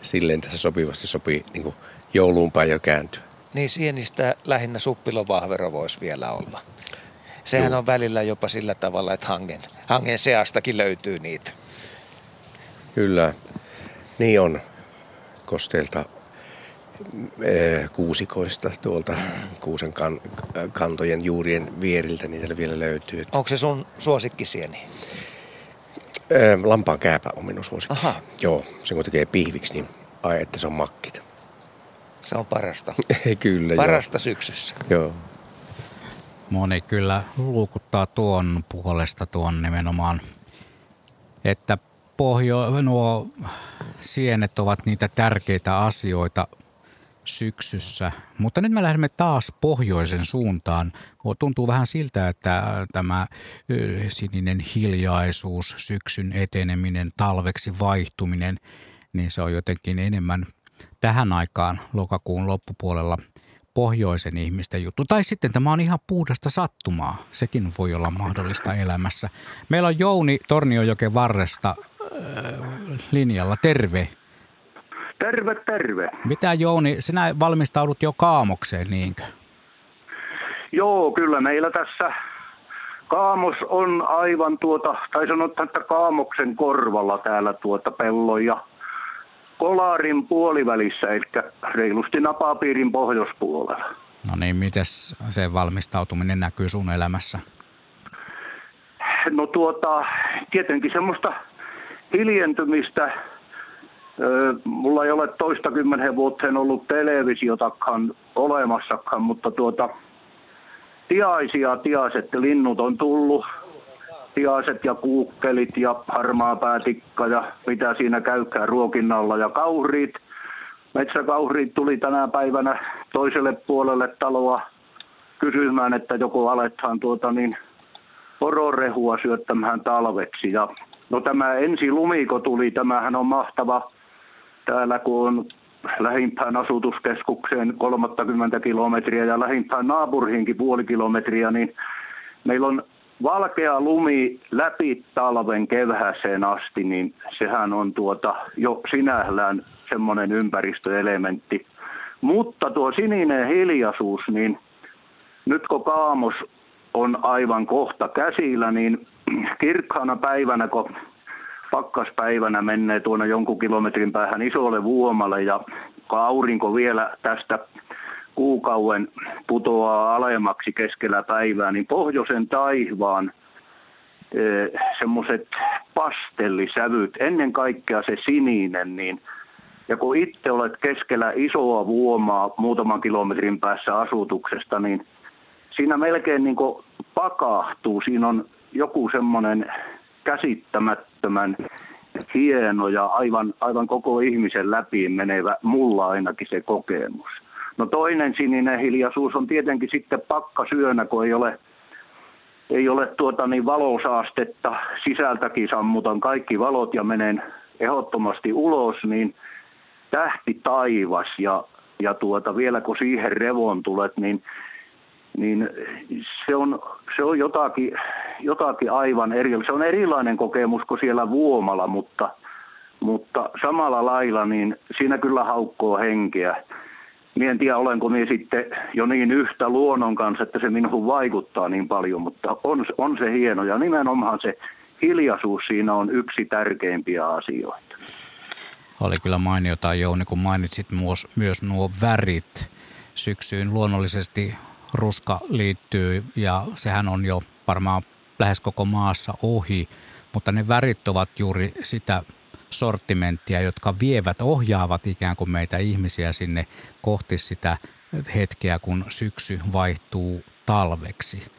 silleen tässä sopivasti sopii niin kuin jouluun päin jo kääntyä. Niin sienistä lähinnä suppilovahvero voisi vielä olla. Sehän on välillä jopa sillä tavalla, että hangen seastakin löytyy niitä. Kyllä, niin on. Kosteilta kuusikoista tuolta kuusen kantojen juurien vieriltä niitä vielä löytyy. Onko se sun suosikkisieni? Lampaan kääpä on minun suosikki. Aha. Joo, sen kun tekee pihviksi, niin ai että se on makkita. Se on parasta. Kyllä, parasta syksyssä. Joo. Moni kyllä luukuttaa tuon puolesta tuon nimenomaan, että nuo sienet ovat niitä tärkeitä asioita syksyssä. Mutta nyt me lähdemme taas pohjoisen suuntaan. Tuntuu vähän siltä, että tämä sininen hiljaisuus, syksyn eteneminen, talveksi vaihtuminen, niin se on jotenkin enemmän tähän aikaan lokakuun loppupuolella pohjoisen ihmisten juttu. Tai sitten tämä on ihan puhdasta sattumaa. Sekin voi olla mahdollista elämässä. Meillä on Jouni Tornionjoken varresta linjalla. Terve. Terve, terve. Mitä Jouni, sinä valmistaudut jo kaamokseen, niinkö? Joo, kyllä meillä tässä kaamos on aivan tai sanotaan, että kaamoksen korvalla täällä pellon ja kolarin puolivälissä, eli reilusti napapiirin pohjoispuolella. No niin, mites se valmistautuminen näkyy sun elämässä? No tietenkin semmoista hiljentymistä. Mulla ei ole 20 vuoteen ollut televisiotakaan olemassakaan, mutta tiaiset linnut on tullut. Tiaiset ja kuukkelit ja harmaapäätikka ja mitä siinä käykään ruokinnalla ja kauriit. Metsäkauriit tuli tänä päivänä toiselle puolelle taloa kysymään, että joko aletaan poronrehua syöttämään talveksi. Ja, no tämä ensi lumiko tuli, tämähän on mahtava täällä kun on lähimpään asutuskeskukseen 30 kilometriä ja lähimpään naapuriinkin puoli kilometriä, niin meillä on valkea lumi läpi talven kevääseen asti, niin sehän on jo sinällään semmoinen ympäristöelementti. Mutta tuo sininen hiljaisuus, niin nyt kun kaamos on aivan kohta käsillä, niin kirkkaana päivänä, kun pakkaspäivänä menee tuonne jonkun kilometrin päähän isolle vuomalle ja aurinko vielä tästä kuukauden putoaa alemmaksi keskellä päivää, niin pohjoisen taivaan semmoiset pastellisävyt, ennen kaikkea se sininen, niin ja kun itse olet keskellä isoa vuomaa muutaman kilometrin päässä asutuksesta, niin siinä melkein niin kuin pakahtuu, siinä on joku semmoinen käsittämättömän hieno ja aivan koko ihmisen läpi menevä, mulla ainakin se kokemus. No toinen sininen hiljaisuus on tietenkin sitten pakkasyönä, kun ei ole valosaastetta, sisältäkin sammutan kaikki valot ja menen ehdottomasti ulos, niin tähti taivas ja vielä kun siihen revoon tulet, niin niin se on jotakin aivan erilainen. Se on erilainen kokemus kuin siellä Vuomalla, mutta samalla lailla niin siinä kyllä haukkoo henkeä. Minä en tiedä, olenko minä sitten jo niin yhtä luonnon kanssa, että se minuun vaikuttaa niin paljon, mutta on se hieno. Ja nimenomaan se hiljaisuus siinä on yksi tärkeimpiä asioita. Oli kyllä mainiota, Jouni, kun mainitsit myös nuo värit. Syksyyn luonnollisesti ruska liittyy ja sehän on jo varmaan lähes koko maassa ohi, mutta ne värit ovat juuri sitä sortimenttia, jotka ohjaavat ikään kuin meitä ihmisiä sinne kohti sitä hetkeä, kun syksy vaihtuu talveksi.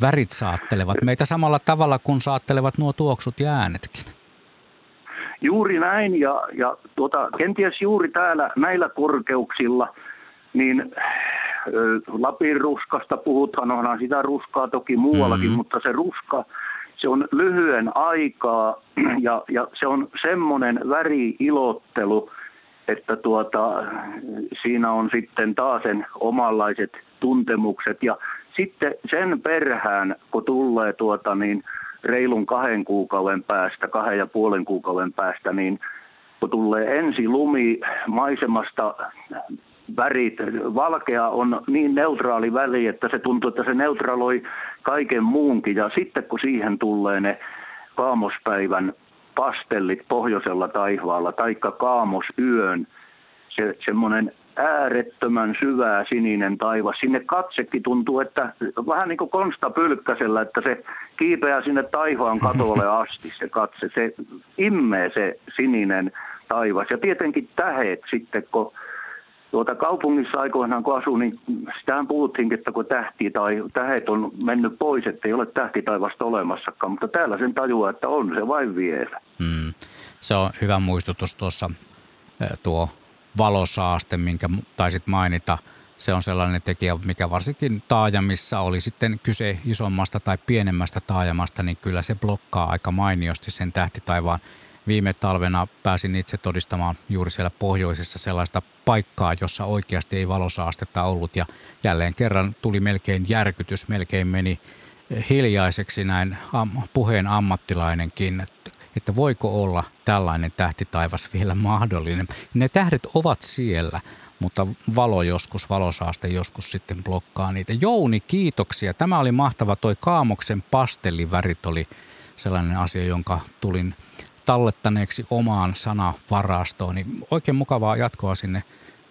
Värit saattelevat meitä samalla tavalla kuin saattelevat nuo tuoksut ja äänetkin. Juuri näin ja kenties juuri täällä näillä korkeuksilla, niin Lapin ruskasta puhutaan, onhan sitä ruskaa toki muuallakin, mutta se ruska, se on lyhyen aikaa ja se on semmoinen väriilottelu, että siinä on sitten taas sen omanlaiset tuntemukset. Ja sitten sen perään, kun tulee reilun 2 kuukauden päästä, 2,5 kuukauden päästä, niin kun tulee ensi lumi maisemasta, värit. Valkea on niin neutraali väli, että se tuntuu, että se neutraloi kaiken muunkin. Ja sitten kun siihen tulee ne kaamospäivän pastellit pohjoisella taivaalla, taikka kaamosyön, se semmoinen äärettömän syvä sininen taivas. Sinne katsekin tuntuu, että vähän niin kuin Konsta Pylkkäsellä, että se kiipeää sinne taivaan katolle asti se katse. Se immee se sininen taivas. Ja tietenkin tähet sitten, kun kaupungissa aikoinaan kun asui, niin sitähän puhuttiin, että kun tähet on mennyt pois, että ei ole tähtitaivasta olemassakaan, mutta täällä sen tajuaa, että on se vain vielä. Se on hyvä muistutus tuossa tuo valosaaste, minkä taisit mainita. Se on sellainen tekijä, mikä varsinkin taajamissa oli sitten kyse isommasta tai pienemmästä taajamasta, niin kyllä se blokkaa aika mainiosti sen tähtitaivaan. Viime talvena pääsin itse todistamaan juuri siellä pohjoisessa sellaista paikkaa, jossa oikeasti ei valosaastetta ollut. Ja jälleen kerran tuli melkein järkytys, melkein meni hiljaiseksi näin puheen ammattilainenkin, että voiko olla tällainen tähtitaivas vielä mahdollinen. Ne tähdet ovat siellä, mutta valosaaste joskus sitten blokkaa niitä. Jouni, kiitoksia. Tämä oli mahtava. Toi kaamoksen pastellivärit oli sellainen asia, jonka tulin tallettaneeksi omaan sanavarastoon. Niin oikein mukavaa jatkoa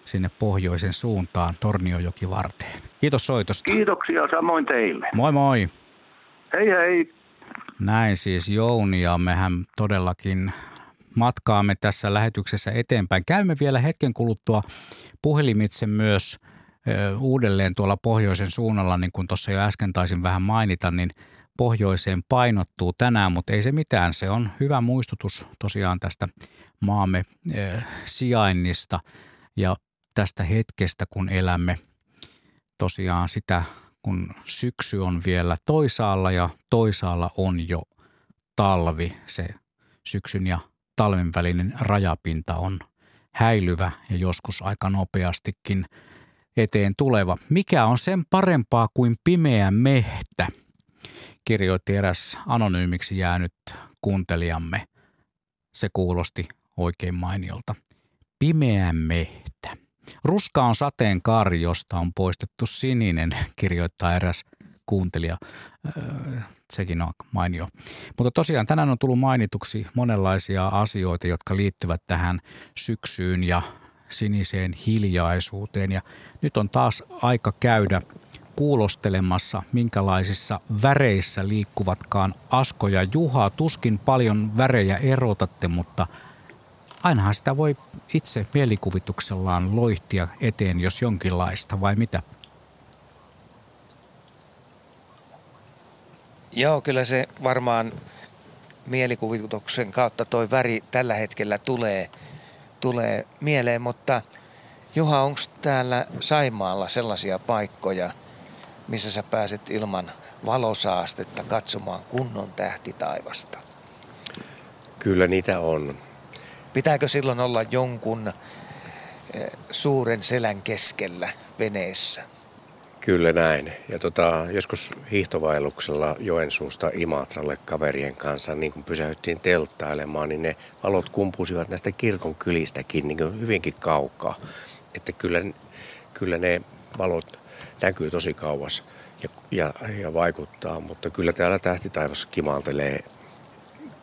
sinne pohjoisen suuntaan Torniojoki varteen. Kiitos soitosta. Kiitoksia samoin teille. Moi moi. Hei hei. Näin siis Jouni, ja mehän todellakin matkaamme tässä lähetyksessä eteenpäin. Käymme vielä hetken kuluttua puhelimitse myös uudelleen tuolla pohjoisen suunnalla, niin kuin tuossa jo äsken taisin vähän mainita, niin pohjoiseen painottuu tänään, mutta ei se mitään. Se on hyvä muistutus tosiaan tästä maamme sijainnista ja tästä hetkestä, kun elämme tosiaan sitä, kun syksy on vielä toisaalla ja toisaalla on jo talvi. Se syksyn ja talven välinen rajapinta on häilyvä ja joskus aika nopeastikin eteen tuleva. Mikä on sen parempaa kuin pimeä mehtä? Kirjoitti eräs anonyymiksi jäänyt kuuntelijamme. Se kuulosti oikein mainiolta. Pimeä mehtä. Ruska on sateenkaari, josta on poistettu sininen, kirjoittaa eräs kuuntelija. Sekin on mainio. Mutta tosiaan tänään on tullut mainituksi monenlaisia asioita, jotka liittyvät tähän syksyyn ja siniseen hiljaisuuteen. Ja nyt on taas aika käydä kuulostelemassa, minkälaisissa väreissä liikkuvatkaan Asko ja Juha. Tuskin paljon värejä erotatte, mutta ainahan sitä voi itse mielikuvituksellaan loihtia eteen, jos jonkinlaista, vai mitä? Joo, kyllä se varmaan mielikuvituksen kautta toi väri tällä hetkellä tulee mieleen, mutta Juha, onko täällä Saimaalla sellaisia paikkoja, missä sä pääset ilman valosaastetta katsomaan kunnon tähtitaivasta? Kyllä niitä on. Pitääkö silloin olla jonkun suuren selän keskellä veneessä? Kyllä näin. Ja joskus hiihtovaelluksella Joensuusta Imatralle kaverien kanssa, niin kun pysähdyttiin telttailemaan, niin ne valot kumpusivat näistä kirkon kylistäkin niin kuin hyvinkin kaukaa. Että kyllä ne valot näkyy tosi kauas ja vaikuttaa, mutta kyllä täällä tähtitaivas kimaltelee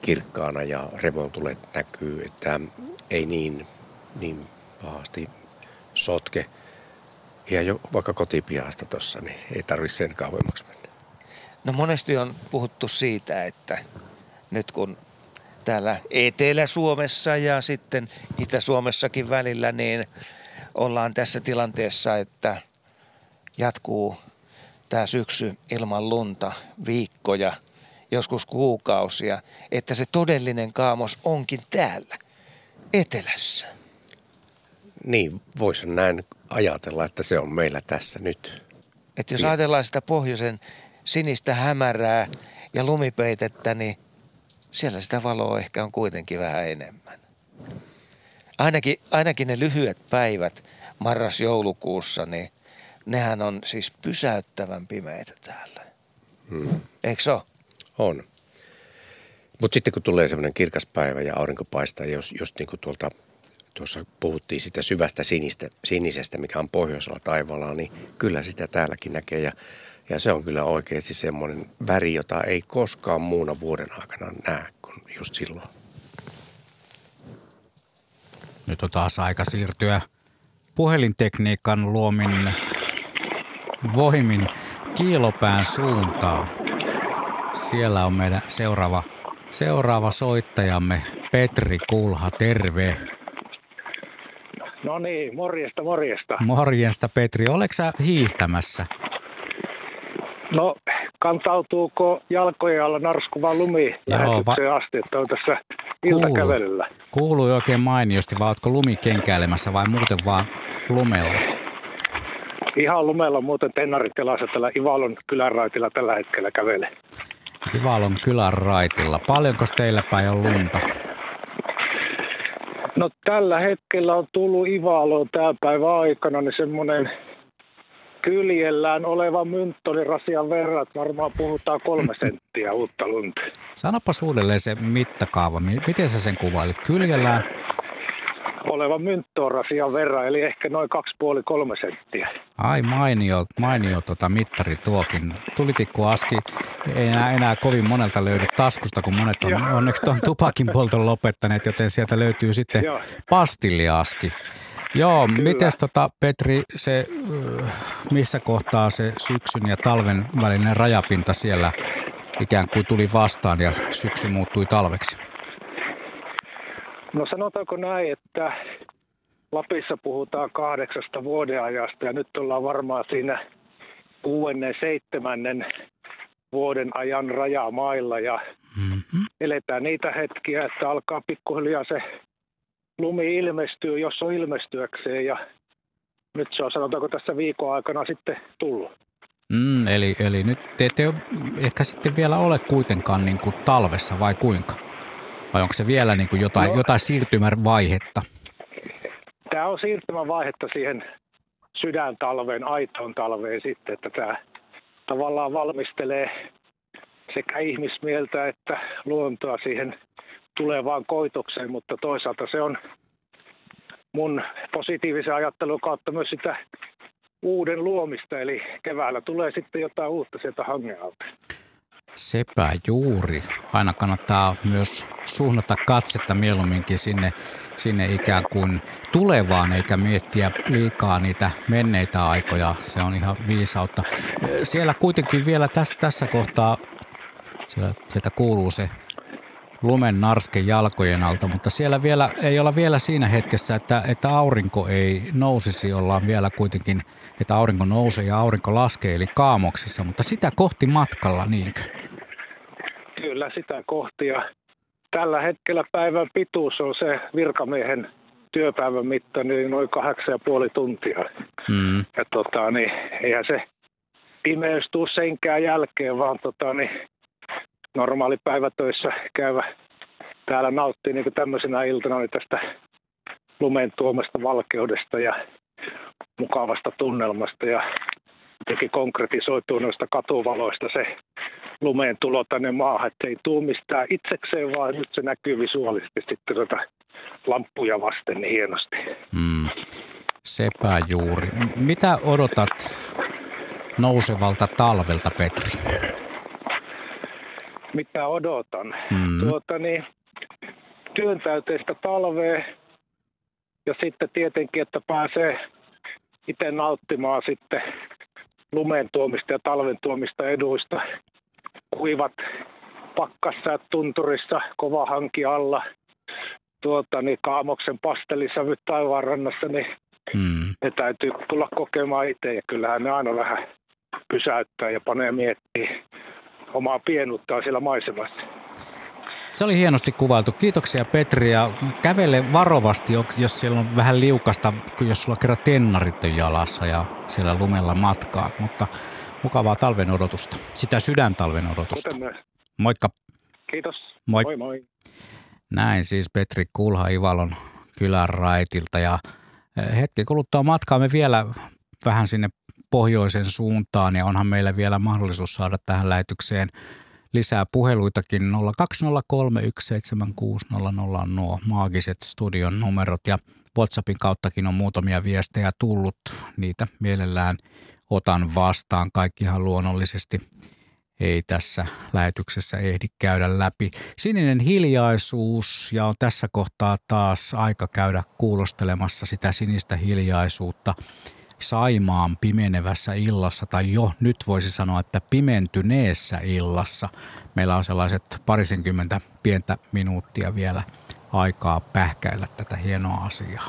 kirkkaana ja revontulet näkyy, että ei niin pahasti sotke. Ja jo vaikka kotipihasta tuossa, niin ei tarvitse sen kauemmaksi mennä. No monesti on puhuttu siitä, että nyt kun täällä Etelä-Suomessa ja sitten Itä-Suomessakin välillä, niin ollaan tässä tilanteessa, että jatkuu tämä syksy ilman lunta viikkoja, joskus kuukausia, että se todellinen kaamos onkin täällä etelässä. Niin, voisin näin ajatella, että se on meillä tässä nyt. Että jos ajatellaan sitä pohjoisen sinistä hämärää ja lumipeitettä, niin siellä sitä valoa ehkä on kuitenkin vähän enemmän. Ainakin ne lyhyet päivät marras-joulukuussa, niin nehän on siis pysäyttävän pimeitä täällä. Eikö se ole? On. Mutta sitten kun tulee semmoinen kirkas päivä ja aurinko paistaa, jos niin kuin tuossa puhuttiin sitä syvästä sinisestä, mikä on pohjoisella taivaalla, niin kyllä sitä täälläkin näkee. Ja se on kyllä oikeasti semmoinen väri, jota ei koskaan muuna vuoden aikana näe kuin just silloin. Nyt on taas aika siirtyä puhelintekniikan luomin voimin Kiilopään suuntaan. Siellä on meidän seuraava soittajamme Petri Kulha, terve. No niin, morjesta. Morjesta Petri, oletko sä hiihtämässä? No, kantautuuko jalkojen alla narskuva lumi lähetykseen asti, että on tässä iltakävelyllä? Kuului oikein mainiosti, vai ootko lumikenkäilemässä vai muuten vaan lumella? Ihan lumella, muuten tennarittilassa tällä Ivalon kylän raitilla tällä hetkellä kävelee. Ivalon kylän raitilla. Paljonko teillä päin on lunta? No tällä hetkellä on tullut Ivaloon tämän päivän aikana, niin semmoinen kyljellään oleva mynttonirasian verran, että varmaan puhutaan 3 senttiä uutta lunta. Sanopas uudelleen se mittakaava, miten sä sen kuvailit? Kyljellään oleva mynttorasian verran, eli ehkä noin 2,5–3 senttiä. Ai mainio mittari tuokin. Tulitikku aski ei enää kovin monelta löydy taskusta, kun monet on onneksi tuon tupakin polton lopettaneet, joten sieltä löytyy sitten pastilliaski. Joo, kyllä. Mites Petri, se missä kohtaa se syksyn ja talven välinen rajapinta siellä ikään kuin tuli vastaan ja syksy muuttui talveksi? No sanotaanko näin, että Lapissa puhutaan 8 vuodenajasta ja nyt ollaan varmaan siinä 6.–7. vuoden ajan rajamailla ja eletään niitä hetkiä, että alkaa pikkuhiljaa se lumi ilmestyy, jos on ilmestyäkseen ja nyt se on sanotaanko tässä viikon aikana sitten tullut. Eli nyt te ette ehkä sitten vielä ole kuitenkaan niin kuin talvessa vai kuinka? Vai onko se vielä niin kuin jotain siirtymävaihetta? Tämä on siirtymävaihetta siihen sydäntalveen, aitoon talveen sitten, että tämä tavallaan valmistelee sekä ihmismieltä että luontoa siihen tulevaan koitokseen, mutta toisaalta se on mun positiivisen ajattelun kautta myös sitä uuden luomista, eli keväällä tulee sitten jotain uutta sieltä hangealta. Sepä juuri. Aina kannattaa myös suunnata katsetta mieluumminkin sinne ikään kuin tulevaan, eikä miettiä liikaa niitä menneitä aikoja. Se on ihan viisautta. Siellä kuitenkin vielä tässä kohtaa, sieltä kuuluu se lumen narske jalkojen alta, mutta siellä vielä ei olla vielä siinä hetkessä, että aurinko ei nousisi, ollaan vielä kuitenkin, että aurinko nousee ja aurinko laskee, eli kaamoksessa, mutta sitä kohti matkalla, niinkö? Kyllä, sitä kohti ja tällä hetkellä päivän pituus on se virkamiehen työpäivän mitta, niin noin 8,5 tuntia. Ja eihän se pimeys tuu senkään jälkeen, vaan normaali päivätöissä käyvä täällä nauttii niin tämmöisenä iltana niin tästä lumen tuomasta valkeudesta ja mukavasta tunnelmasta. Ja jotenkin konkretisoituu noista katuvaloista se lumeen tulo tänne maahan, että ei tule mistään itsekseen, vaan nyt se näkyy visuaalisesti sitten tuota lamppuja vasten niin hienosti. Mm. Sepä juuri. Mitä odotat nousevalta talvelta, Petri? Mitä odotan? Mm. Työntäyteistä talvea ja sitten tietenkin, että pääsee itse nauttimaan sitten lumen tuomista ja talven tuomista eduista. Kuivat pakkassa, tunturissa, kova hanki alla, kaamoksen pastelisävyt taivaan rannassa, niin ne täytyy tulla kokemaan itse. Ja kyllähän ne aina vähän pysäyttää ja panee miettimään omaa pienuuttaan siellä maisemassa. Se oli hienosti kuvailtu. Kiitoksia, Petri, ja kävele varovasti, jos siellä on vähän liukasta, jos sulla kerran tennarit on jalassa ja siellä lumella matkaa, mutta mukavaa talven odotusta, sitä sydäntalven odotusta. Moikka. Kiitos. Moi. Moi, moi. Näin siis Petri Kulha Ivalon kylän raitilta, ja hetken kuluttua matkaamme vielä vähän sinne pohjoisen suuntaan, ja onhan meillä vielä mahdollisuus saada tähän lähetykseen lisää puheluitakin. 020317600 on nuo maagiset studion numerot, ja WhatsAppin kauttakin on muutamia viestejä tullut. Niitä mielellään otan vastaan. Kaikkihan luonnollisesti ei tässä lähetyksessä ehdi käydä läpi. Sininen hiljaisuus, ja on tässä kohtaa taas aika käydä kuulostelemassa sitä sinistä hiljaisuutta Saimaan pimenevässä illassa, tai jo nyt voisi sanoa, että pimentyneessä illassa. Meillä on sellaiset parisenkymmentä pientä minuuttia vielä aikaa pähkäillä tätä hienoa asiaa.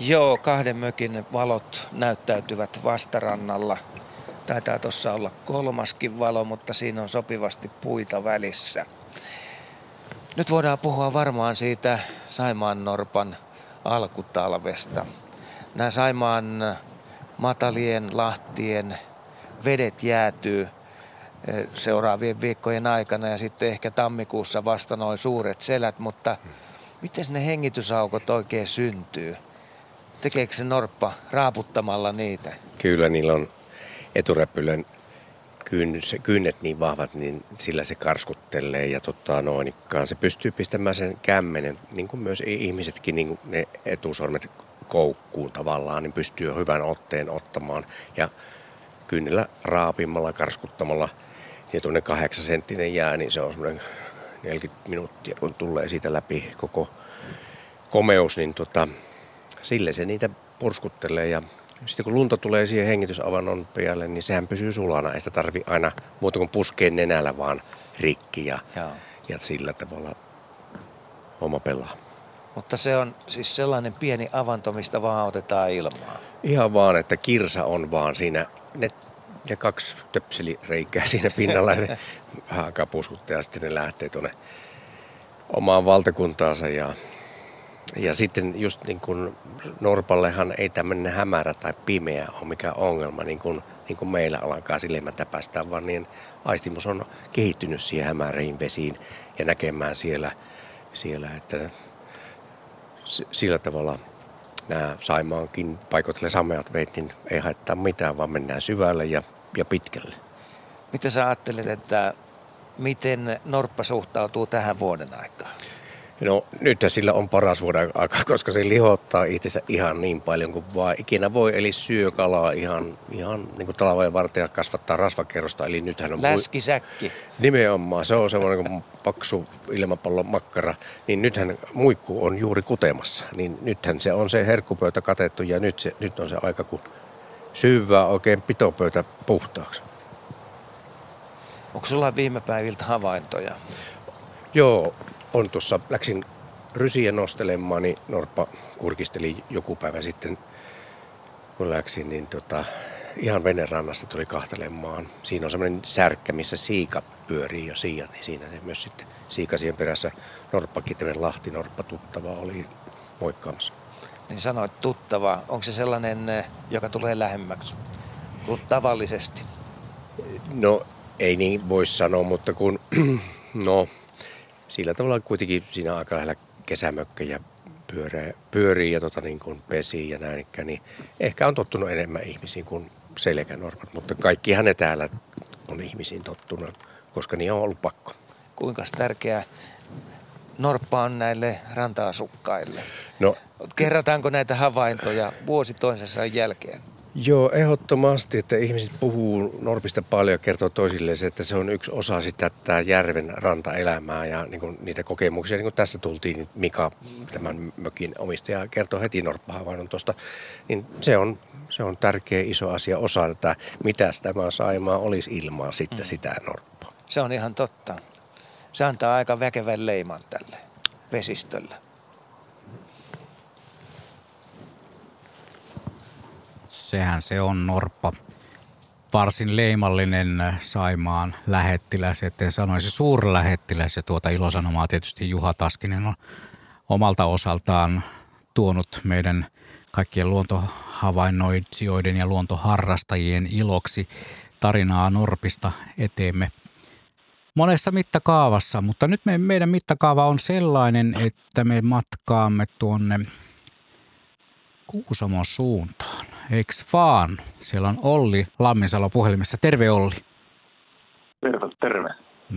Joo, kahden mökin valot näyttäytyvät vastarannalla. Taitaa tuossa olla kolmaskin valo, mutta siinä on sopivasti puita välissä. Nyt voidaan puhua varmaan siitä Saimaan norpan alkutalvesta. Nämä Saimaan matalien lahtien vedet jäätyy seuraavien viikkojen aikana, ja sitten ehkä tammikuussa vasta noin suuret selät, mutta miten ne hengitysaukot oikein syntyy? Tekeekö se norppa raaputtamalla niitä? Kyllä, niillä on eturäpylän kynnet niin vahvat, niin sillä se karskuttelee ja tottaa noinikkaan. Se pystyy pistämään sen kämmenen, niin kuin myös ihmisetkin, niin kuin ne etusormet koukkuun tavallaan, niin pystyy hyvän otteen ottamaan. Ja kynnellä raapimalla, karskuttamalla, ja tuonne 8-senttinen jää, niin se on semmoinen 40 minuuttia, kun tulee siitä läpi koko komeus, niin sille se niitä purskuttelee, ja sitten kun lunta tulee siihen hengitysavannon päälle, niin sehän pysyy sulana. Ei sitä tarvitse aina muuta kuin puskea nenällä vaan rikki, ja sillä tavalla homma pelaa. Mutta se on siis sellainen pieni avanto, mistä vaan otetaan ilmaa. Ihan vaan, että kirsa on vaan siinä, ne kaksi töpselireikää siinä pinnalla, ne vähän aikaa puskuttaa, ja sitten ne lähtee tuonne omaan valtakuntaansa. Ja sitten just niin kuin norpallehan ei tämmöinen hämärä tai pimeä ole mikään ongelma, niin kuin meillä alkaa silmät täpästää, vaan niin aistimus on kehittynyt siihen hämäriin vesiin ja näkemään siellä että sillä tavalla nämä Saimaankin paikoitelle sameat veit, niin ei haittaa mitään, vaan mennään syvälle ja pitkälle. Mitä sä ajattelet, että miten norppa suhtautuu tähän vuoden aikaan? No nyt sillä on paras vuoden aika, koska se lihottaa itsensä ihan niin paljon kuin vaan ikinä voi. Eli syö kalaa ihan niin kuin talvojen varten ja kasvattaa rasvakerrosta. Eli nythän on läskisäkki. Nimenomaan. Se on semmoinen kuin paksu ilmapallon makkara. Niin nythän muikku on juuri kutemassa. Niin nythän se on se herkkupöytä katettu, ja nyt on se aika, kun syyvää oikein pitopöytä puhtaaksi. Onko sulla viime päiviltä havaintoja? Joo. On tuossa, läksin rysiä nostelemaan, niin norppa kurkisteli joku päivä sitten, kun läksin, niin ihan venerannasta tuli kahtelemaan. Siinä on semmoinen särkkä, missä siika pyörii jo siian, niin siinä se myös sitten siika siihen perässä. Norppakin, tämmöinen lahtinorppa tuttava oli moikkaamassa. Niin sanoit tuttava, onko se sellainen, joka tulee lähemmäksi kuin tavallisesti? No ei niin voi sanoa, mutta kun, no... Sillä tavalla kuitenkin siinä on aika lähellä kesämökkejä pyörii ja pesii ja näin, niin ehkä on tottunut enemmän ihmisiin kuin selkänormat, mutta kaikkihan ne täällä on ihmisiin tottunut, koska niin on ollut pakko. Kuinka tärkeää norppa on näille ranta-asukkaille? No, kerrataanko näitä havaintoja vuosi toisensa jälkeen? Joo, ehdottomasti, että ihmiset puhuu norpista paljon ja kertoo toisilleen, että se on yksi osa sitä tätä järven rantaelämää ja niin niitä kokemuksia. Niin tässä tultiin, niin Mika, tämän mökin omistaja, kertoo heti norppahavainnon tuosta. Niin se on tärkeä iso asia osa tätä, mitäs tämä Saimaa olisi ilmaa sitten sitä norppaa. Se on ihan totta. Se antaa aika väkevän leiman tälle vesistölle. Sehän se on norppa. Varsin leimallinen Saimaan lähettiläs, etten sanoisi suurlähettiläs. Ja ilosanomaa tietysti Juha Taskinen on omalta osaltaan tuonut meidän kaikkien luontohavainnoitsijoiden ja luontoharrastajien iloksi tarinaa norpista eteemme monessa mittakaavassa. Mutta nyt meidän mittakaava on sellainen, että me matkaamme tuonne Kuusamon suuntaan. Eiks vaan? Siellä on Olli Lamminsalo puhelimessa. Terve Olli. Terve, terve.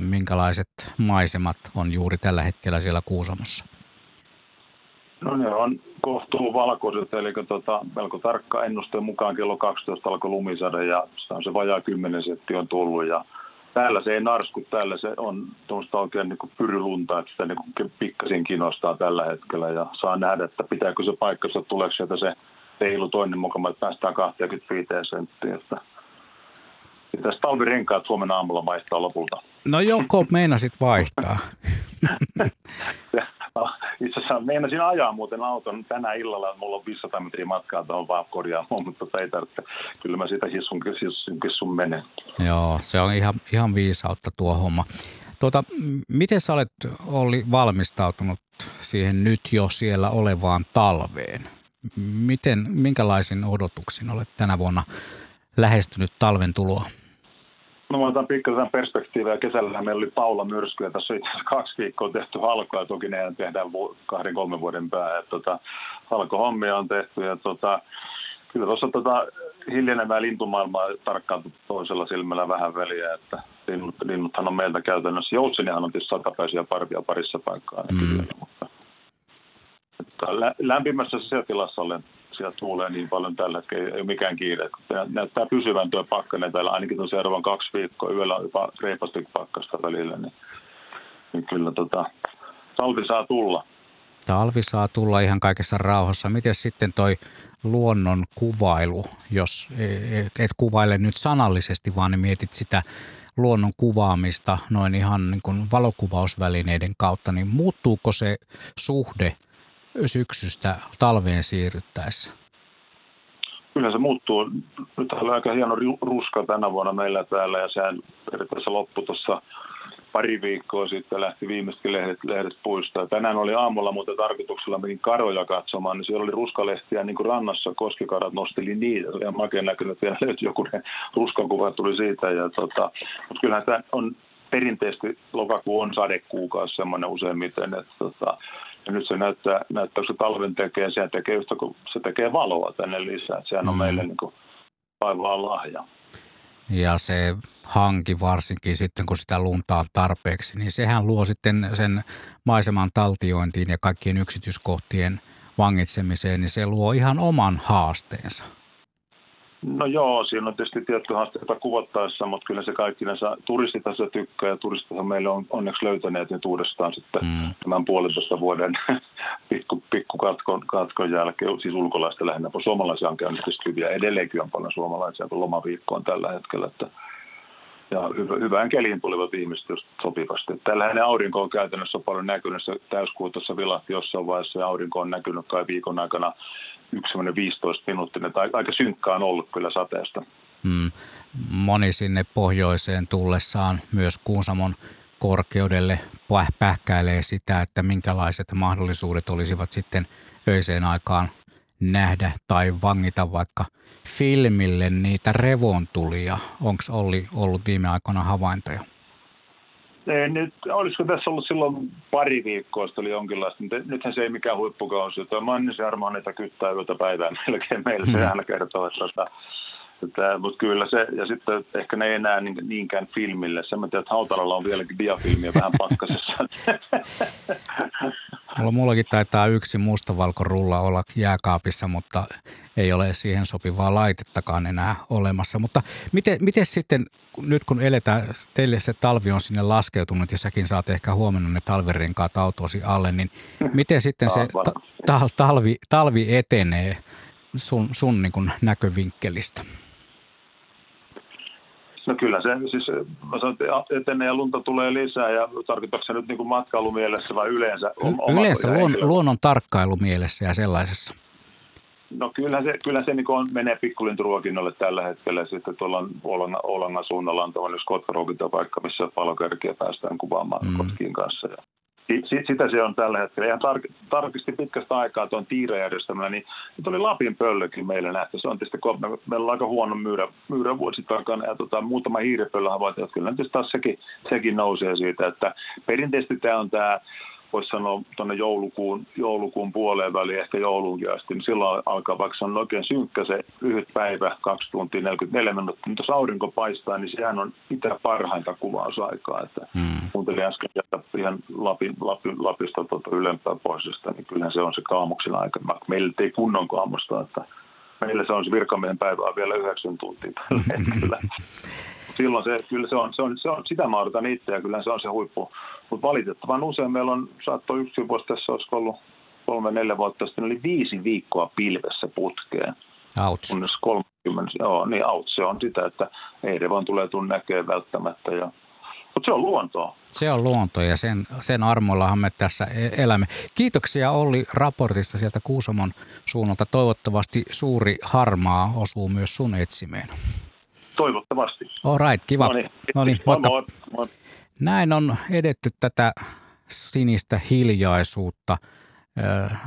Minkälaiset maisemat on juuri tällä hetkellä siellä Kuusamossa? No ne on kohtuu valkoiset, eli melko tarkka ennusteen mukaan kello 12 alkoi lumisade ja se vajaa 10 settiä on tullut. Ja täällä se ei narsku, täällä se on tuosta oikein pyrylunta, että sitä pikkasin kiinnostaa tällä hetkellä ja saa nähdä, että pitääkö se paikkansa, tuleeko sieltä se teilu toinen mukana, että päästään 25 senttiin. Tässä talvirenkaat Suomen aamulla maistaa lopulta. No joko meinasit vaihtaa? Itse asiassa meinasin ajaa muuten auton tänä illalla, mulla on 500 metriä matkaa tuohon vaan korjaamaan, mutta ei tarvitse. Kyllä mä siitä hissun menen. Joo, se on ihan viisautta tuo homma. Miten sä olet, Olli, valmistautunut siihen nyt jo siellä olevaan talveen? Minkälaisin odotuksin olet tänä vuonna lähestynyt talven tuloa? No mä otan pikkasen perspektiiviä. Kesällä meillä oli Paula myrskyä. Tässä on itse asiassa 2 viikkoa tehty halkoa. Toki ne tehdään 2-3 vuoden päähän. Halkohommia on tehty. Ja kyllä tuossa hiljenevää lintumaailmaa tarkkaan toisella silmällä vähän väliä. Että linnuthan on meiltä käytännössä. Joutsenihan on tietysti 100-päisiä parvia parissa paikkaa. Lämpimässä sisätilassa olen. Siellä tuulee niin paljon tällä hetkellä, ei ole mikään kiire. Näyttää pysyvän tuo pakkanen täällä, ainakin tuon seuraavan 2 viikkoa, yöllä on jopa reipasti pakkasta välillä. Niin kyllä talvi saa tulla. Talvi saa tulla ihan kaikessa rauhassa. Miten sitten toi luonnon kuvailu, jos et kuvaile nyt sanallisesti, vaan niin mietit sitä luonnon kuvaamista noin ihan niin kuin valokuvausvälineiden kautta, niin muuttuuko se suhde syksystä talveen siirryttäessä? Kyllä se muuttuu. Nyt on aika hieno ruska tänä vuonna meillä täällä ja sehän periaatteessa loppui tuossa 2 viikkoa sitten, lähti viimeisetkin lehdet puista. Tänään oli aamulla muuten tarkoituksella menin karoja katsomaan, niin siellä oli ruskalehtiä niin kuin rannassa, koskikarat nosteli niitä. Ja makea näkynyt, että vielä löytyi joku ruskakuva tuli siitä. Ja mutta kyllähän tämä on perinteisesti lokakuu on sadekuukausi semmoinen useimmiten, että ja nyt se näyttää, kun se talven tekee, sehän tekee yhtä kuin se tekee valoa tänne lisää. Sehän on meille niin kuin taivaan lahja. Ja se hanki varsinkin sitten, kun sitä luntaa tarpeeksi, niin sehän luo sitten sen maiseman taltiointiin ja kaikkien yksityiskohtien vangitsemiseen, niin se luo ihan oman haasteensa. No joo, siinä on tietysti tietty haasteita kuvattaessa, mutta kyllä se kaikki näissä turistitassa tykkää ja turistitassa meillä on onneksi löytäneet nyt uudestaan sitten tämän 1,5 vuoden pikkukatkon jälkeen, siis ulkolaista lähinnä, kun suomalaisia on käynyt tietysti hyviä, edelleenkin on paljon suomalaisia, kun lomaviikko on tällä hetkellä, että ja hyvään keliin tulevat ihmiset just sopivasti. Tällähän aurinko on käytännössä paljon näkynyt, se täyskuu tuossa vilahti jossain vaiheessa ja aurinko on näkynyt kai viikon aikana 1,15 minuuttinen, tai aika synkkä on ollut kyllä sateesta. Moni sinne pohjoiseen tullessaan myös Kuusamon korkeudelle pähkäilee sitä, että minkälaiset mahdollisuudet olisivat sitten öiseen aikaan nähdä tai vangita vaikka filmille niitä revontulia. Onko Olli ollut viime aikoina havaintoja? Nyt, olisiko tässä ollut silloin pari viikkoa, sitten oli jonkinlaista, mutta nythän se ei mikään huippukausi. Mä annin se armaan niitä kyttää yötä päivää melkein meillä, se aina kertoo, että mutta kyllä se, ja sitten ehkä ne ei enää niinkään filmille. Sen mä tiedän, että Hautalalla on vieläkin diafilmiä vähän pakkasessa. Mullakin taitaa yksi mustavalkorulla olla jääkaapissa, mutta ei ole siihen sopivaa laitettakaan enää olemassa. Mutta miten sitten, nyt kun eletään, teille se talvi on sinne laskeutunut ja säkin saat ehkä huomenna ne talvirenkaat autosi alle, niin miten sitten se talvi etenee sun niin kuin näkövinkkelistä? No kyllä se, siis mä sanon, että etenee ja lunta tulee lisää, ja tarkoitatko se nyt niin kuin matkailumielessä vai yleensä? Yleensä luonnon tarkkailumielessä ja sellaisessa. No kyllähän se niin kuin menee pikkulinturuokinnolle tällä hetkellä, sitten tuolla Oulangan suunnalla on tuollainen kottaruokintapaikka, missä palokärkiä päästään kuvaamaan kotkien kanssa. Ja sitä se on tällä hetkellä. Ihan tarkisti pitkästä aikaa tuon tiirajärjestelmällä, niin oli Lapin pöllökin meillä nähty. Se on tietysti, meillä on aika huono myyrä vuosittain, ja muutama hiiripöllö havaitaan, että kyllä tietysti taas sekin nousee siitä, että perinteisesti tämä on tämä, voisi sanoa tuonne joulukuun puoleen väliin, ehkä jouluunkin asti, niin silloin alkaa, vaikka se on oikein synkkä se lyhyt päivä, 2 tuntia 44 minuuttia, niin jos aurinko paistaa, niin sehän on mitä parhainta kuvausaikaa. Kuuntelin äsken ihan Lapista ylempää pohjoisesta, niin kyllähän se on se kaamuksen aika. Meillä ei kunnon kaamusta, että meillä se on se virkamiehen päivää vielä 9 tuntia tällä hetkellä. Silloin se, kyllä se on sitä mä odotan itse, ja kyllä se on se huippu. Mutta valitettavan usein meillä on, saattoi yksi vuosi tässä, olisiko ollut 3-4 vuotta sitten, oli 5 viikkoa pilvessä putkeen. Outs. Kunnes 30, joo, niin outs, se on sitä, että ei ne vaan tulee tuon näköön välttämättä. Mutta se on luontoa. Se on luontoa, ja sen armoillahan me tässä elämme. Kiitoksia Olli raportista sieltä Kuusamon suunnalta. Toivottavasti suuri harmaa osuu myös sun etsimeen. Toivottavasti. Alright, kiva. No niin, moikka. Moi. Näin on edetty tätä sinistä hiljaisuutta.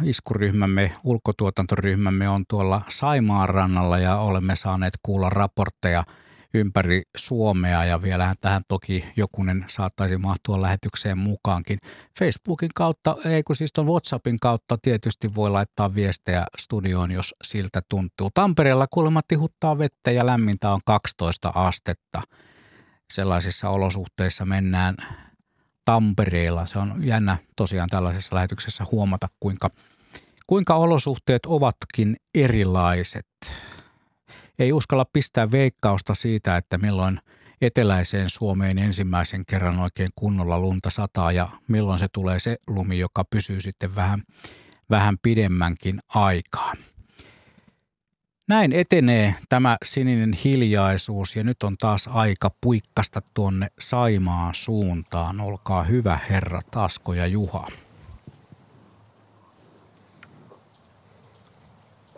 Iskuryhmämme, ulkotuotantoryhmämme on tuolla Saimaan rannalla, ja olemme saaneet kuulla raportteja ympäri Suomea, ja vielähän tähän toki jokunen saattaisi mahtua lähetykseen mukaankin. Facebookin kautta, tuon WhatsAppin kautta tietysti voi laittaa viestejä studioon, jos siltä tuntuu. Tampereella kuulemma tihuttaa vettä ja lämmintä on 12 astetta. Sellaisissa olosuhteissa mennään Tampereella. Se on jännä tosiaan tällaisessa lähetyksessä huomata, kuinka olosuhteet ovatkin erilaiset. Ei uskalla pistää veikkausta siitä, että milloin eteläiseen Suomeen ensimmäisen kerran oikein kunnolla lunta sataa, ja milloin se tulee se lumi, joka pysyy sitten vähän pidemmänkin aikaa. Näin etenee tämä sininen hiljaisuus, ja nyt on taas aika puikkasta tuonne Saimaan suuntaan. Olkaa hyvä, herrat Asko ja Juha.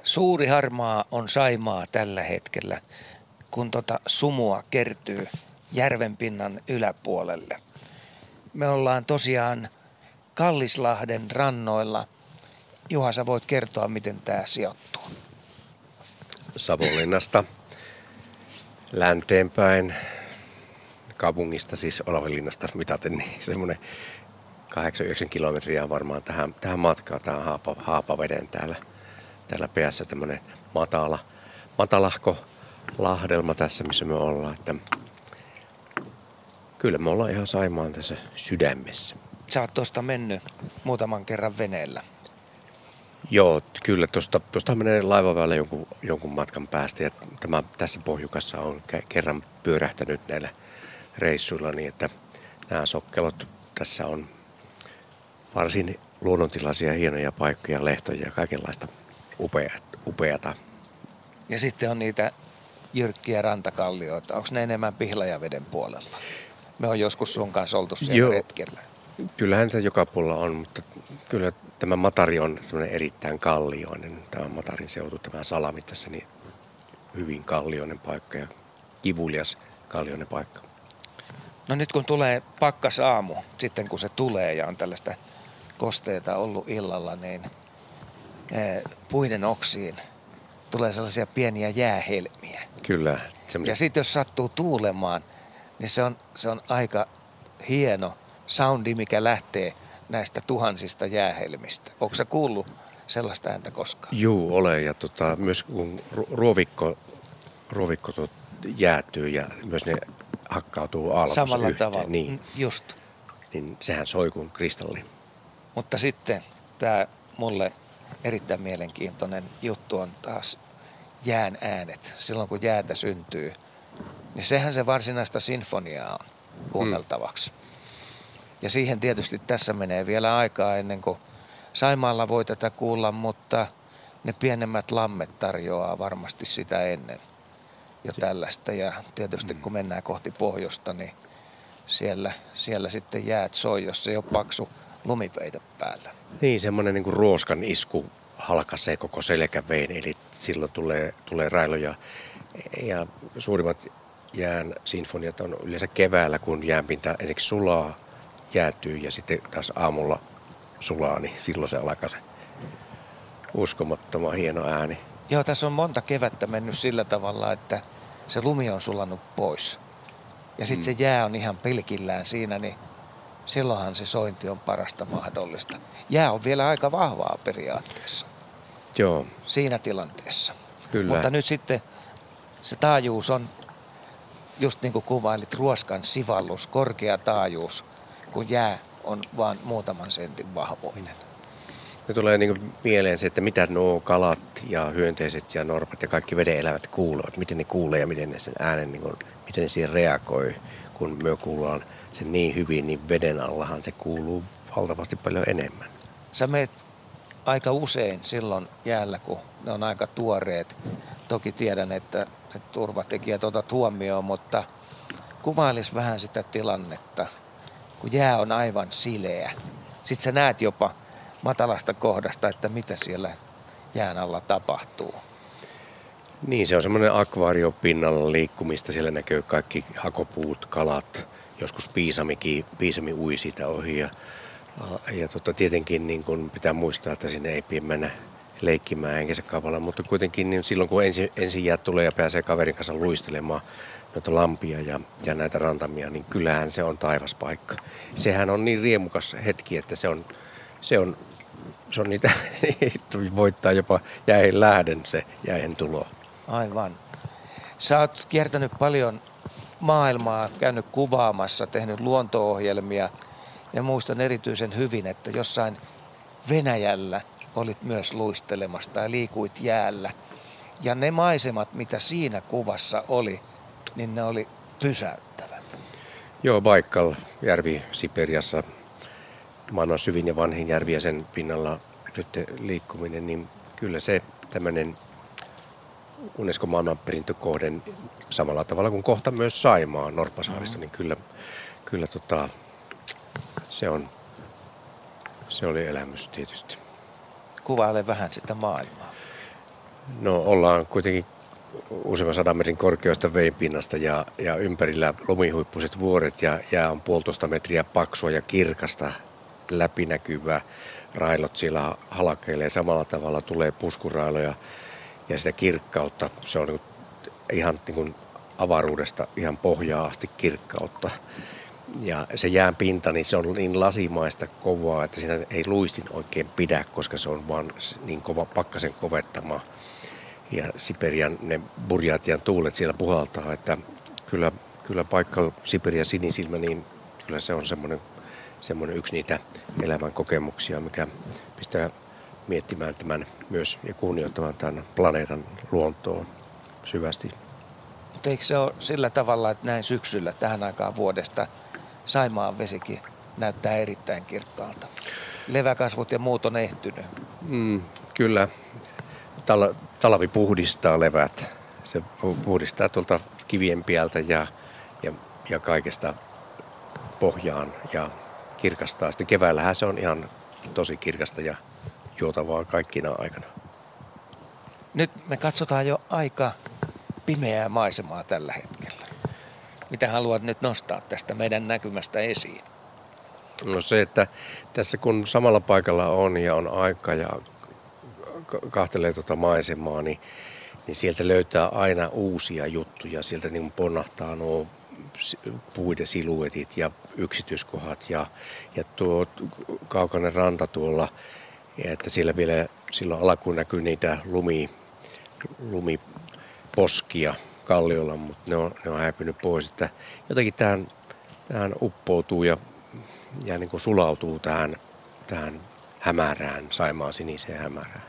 Suuri harmaa on Saimaa tällä hetkellä, kun sumua kertyy järvenpinnan yläpuolelle. Me ollaan tosiaan Kallislahden rannoilla. Juha, sä voit kertoa, miten tämä sijoittuu. Savonlinnasta länteenpäin, kaupungista, siis Olavinlinnasta mitaten, niin semmoinen 8-9 kilometriä varmaan tähän matkaan. Tämä on Haapaveden täällä päässä tämmöinen matalahko lahdelma tässä, missä me ollaan. Että kyllä me ollaan ihan Saimaan tässä sydämessä. Sä oot tuosta mennyt muutaman kerran veneellä. Joo, kyllä. Tuosta menee laivaväylä jonkun matkan päästä. Ja tässä pohjukassa on kerran pyörähtänyt näillä reissuilla niin, että nämä sokkelot tässä on varsin luonnontilaisia, hienoja paikkoja, lehtoja ja kaikenlaista upeata. Ja sitten on niitä jyrkkiä rantakallioita. Onko ne enemmän Pihlajaveden puolella? Me on joskus sun kanssa oltu siellä retkellä. Kyllähän se joka puolella on, mutta kyllä tämä Matari on semmoinen erittäin kallioinen. Tämä Matarin seutu, tämä Salami tässä, niin hyvin kallioinen paikka ja kivulias kallioinen paikka. No nyt kun tulee pakkasaamu, sitten kun se tulee ja on tällaista kosteita ollut illalla, niin puiden oksiin tulee sellaisia pieniä jäähelmiä. Kyllä. Semmoinen. Ja sitten jos sattuu tuulemaan, niin se on aika hieno soundi, mikä lähtee näistä tuhansista jäähelmistä. Oletko sä kuullut sellaista ääntä koskaan? Juu, olen. Ja myös kun ruovikko jäätyy ja myös ne hakkautuu aallossa samalla yhteen, tavalla, niin, just. Niin sehän soi kuin kristalli. Mutta sitten tämä mulle erittäin mielenkiintoinen juttu on taas jään äänet. Silloin kun jäätä syntyy, niin sehän se varsinaista sinfoniaa on kuunneltavaksi. Ja siihen tietysti tässä menee vielä aikaa ennen kuin Saimaalla voi tätä kuulla, mutta ne pienemmät lammet tarjoaa varmasti sitä ennen jo tällaista. Ja tietysti kun mennään kohti pohjoista, niin siellä sitten jäät soi, jos ei ole paksu lumipeite päällä. Niin, semmoinen niin kuin ruoskan isku halkaisee koko selkäveen, eli silloin tulee railoja. Ja suurimmat jään sinfoniat on yleensä keväällä, kun jäänpinta ensiksi sulaa, jäätyy ja sitten taas aamulla sulaa, niin silloin se alkaa se uskomattoman hieno ääni. Joo, tässä on monta kevättä mennyt sillä tavalla, että se lumi on sulanut pois. Ja sitten se jää on ihan pilkillään siinä, niin silloinhan se sointi on parasta mahdollista. Jää on vielä aika vahvaa periaatteessa. Joo. Siinä tilanteessa. Kyllä. Mutta nyt sitten se taajuus on, just niin kuin kuvailit, ruoskan sivallus, korkea taajuus, kun jää on vaan muutaman sentin vahvoinen. Me tulee niin mieleen se, että mitä nuo kalat ja hyönteiset ja norpat ja kaikki veden elävät kuulevat. Miten ne kuulee ja miten ne sen äänen, niin kuin, miten ne siihen reagoi, kun me kuullaan sen niin hyvin, niin veden allahan se kuuluu valtavasti paljon enemmän. Sä meet aika usein silloin jäällä, kun ne on aika tuoreet. Toki tiedän, että se turvatekijät otat huomioon, mutta kuvailis vähän sitä tilannetta, kun jää on aivan sileä. Sitten sä näet jopa matalasta kohdasta, että mitä siellä jään alla tapahtuu. Niin, se on semmoinen akvaariopinnalla liikkumista. Siellä näkyy kaikki hakopuut, kalat, joskus piisami ui siitä ohi. Ja tietenkin niin kun pitää muistaa, että sinne ei pidä mennä leikkimään enkä se kavala, mutta kuitenkin niin silloin kun ensin jäät tulee ja pääsee kaverin kanssa luistelemaan noita lampia ja näitä rantamia, niin kyllähän se on taivaspaikka. Sehän on niin riemukas hetki, että se on niitä, voittaa jopa jäihin lähden se jäihin tulo. Aivan. Sä oot kiertänyt paljon maailmaa, käynyt kuvaamassa, tehnyt luonto-ohjelmia ja muistan erityisen hyvin, että jossain Venäjällä olit myös luistelemassa tai liikuit jäällä. Ja ne maisemat, mitä siinä kuvassa oli, niin ne oli pysäyttävät. Joo, Baikal, järvi Siperiassa, maailman syvin ja vanhin järvi ja sen pinnalla nyt liikkuminen, niin kyllä se tämmöinen Unesco maailmanperintökohden samalla tavalla kuin kohta myös Saimaa norppasaarista, niin kyllä, se oli elämys tietysti. Kuvaile vähän sitä maailmaa. No ollaan kuitenkin useamman 100 metrin korkeasta vedenpinnasta ja ympärillä lumihuippuiset vuoret ja jää on 1,5 metriä paksua ja kirkasta, läpinäkyvää. Railot siellä halakeilee samalla tavalla, tulee puskurailoja ja sitä kirkkautta. Se on ihan niin kuin avaruudesta ihan pohjaa asti kirkkautta. Ja se jään pinta, niin se on niin lasimaista kovaa, että siinä ei luistin oikein pidä, koska se on vaan niin kova pakkasen kovettama. Ja Siperian ne burjaatian tuulet siellä puhaltaa, että kyllä paikka Siperian sinisilmä, niin kyllä se on semmoinen yksi niitä elämän kokemuksia, mikä pistää miettimään tämän myös ja kunnioittamaan tämän planeetan luontoon syvästi. Mutta eikö se ole sillä tavalla, että näin syksyllä tähän aikaan vuodesta Saimaan vesikin näyttää erittäin kirkkaalta? Leväkasvut ja muut on ehtynyt. Kyllä. Talvi puhdistaa levät. Se puhdistaa tuolta kivien päältä ja kaikesta pohjaan ja kirkastaa. Sitten keväällähän se on ihan tosi kirkasta ja juotavaa kaikkina aikana. Nyt me katsotaan jo aika pimeää maisemaa tällä hetkellä. Mitä haluat nyt nostaa tästä meidän näkymästä esiin? No se, että tässä kun samalla paikalla on ja on aika ja kahtelee tuota maisemaa, niin sieltä löytää aina uusia juttuja. Sieltä niin ponnahtaa nuo puidesiluetit ja yksityiskohdat ja tuo kaukana ranta tuolla, että siellä vielä silloin alkuun näkyy niitä lumiposkia kalliolla, mutta ne on häipynyt pois, että jotenkin tähän uppoutuu ja niin kuin sulautuu tähän hämärään, Saimaan siniseen hämärään.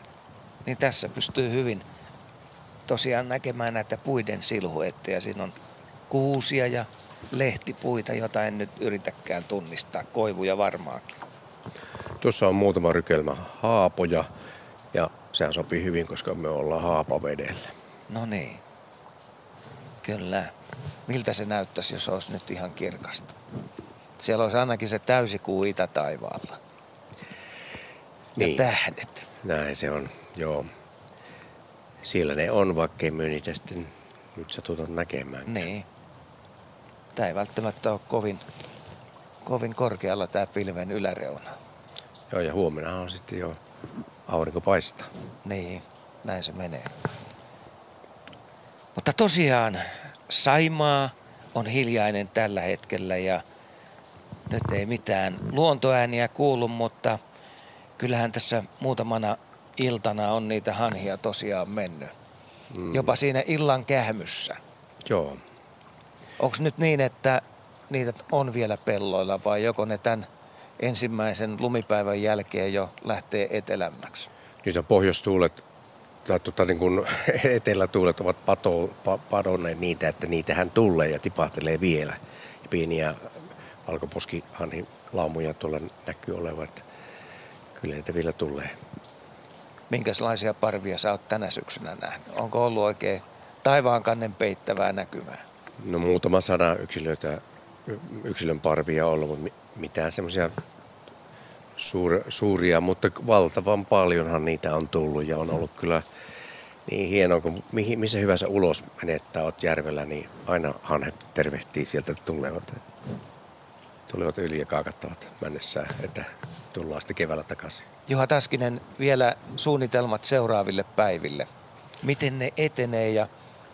Niin tässä pystyy hyvin tosiaan näkemään näitä puiden silhuetteja. Siinä on kuusia ja lehtipuita, jota en nyt yritäkään tunnistaa, koivuja varmaankin. Tuossa on muutama rykelmä haapoja ja sehän sopii hyvin, koska me ollaan haapavedellä. No niin, kyllä. Miltä se näyttäisi, jos olisi nyt ihan kirkasta? Siellä olisi ainakin se täysikuu itätaivaalla. Ja niin. Tähdet. Näin se on, joo. Siellä ne on, vaikkei myy niitä sitten nyt satuta näkemään. Niin. Tämä ei välttämättä ole kovin korkealla tämä pilven yläreuna. Joo, ja huomenna on sitten jo aurinko paistaa. Niin, näin se menee. Mutta tosiaan Saimaa on hiljainen tällä hetkellä ja nyt ei mitään luontoääniä kuulu, mutta kyllähän tässä muutamana iltana on niitä hanhia tosiaan mennyt. Jopa siinä illan kähmyssä. Joo. Onko nyt niin, että niitä on vielä pelloilla vai joko ne tämän ensimmäisen lumipäivän jälkeen jo lähtee etelämmäksi? Nyt on pohjoistuulet, etelätuulet ovat padonneet niitä, että niitähän tulee ja tipahtelee vielä. Ja pieniä valkoposkihanhilaumoja tuolla näkyy olevan, että kyllä niitä vielä tulee. Minkälaisia parvia sä oot tänä syksynä nähnyt? Onko ollut oikein taivaankannen peittävää näkymää? No muutama sana yksilön parvia on ollut, mutta mitään semmoisia suuria, mutta valtavan paljonhan niitä on tullut ja on ollut kyllä niin hienoa, kun missä hyvänsä ulos menettää oot järvellä, niin aina hanhet tervehtii sieltä tulevat yli ja kaakattavat männessään, että tullaan sitten keväällä takaisin. Juha Taskinen, vielä suunnitelmat seuraaville päiville. Miten ne etenee ja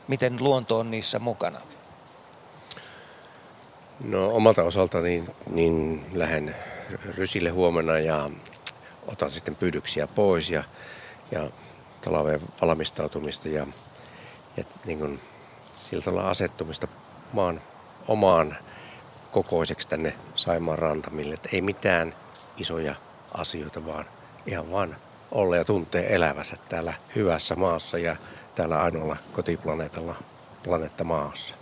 miten luonto on niissä mukana? No omalta osalta niin lähden rysille huomenna ja otan sitten pyydyksiä pois ja talveen valmistautumista ja niin kuin sillä tavalla asettumista maan omaan kokoiseksi tänne Saimaan rantamille. Että ei mitään isoja asioita, vaan ihan vaan olla ja tuntee elävänsä täällä hyvässä maassa ja täällä ainoalla kotiplaneetalla, planeetta maassa.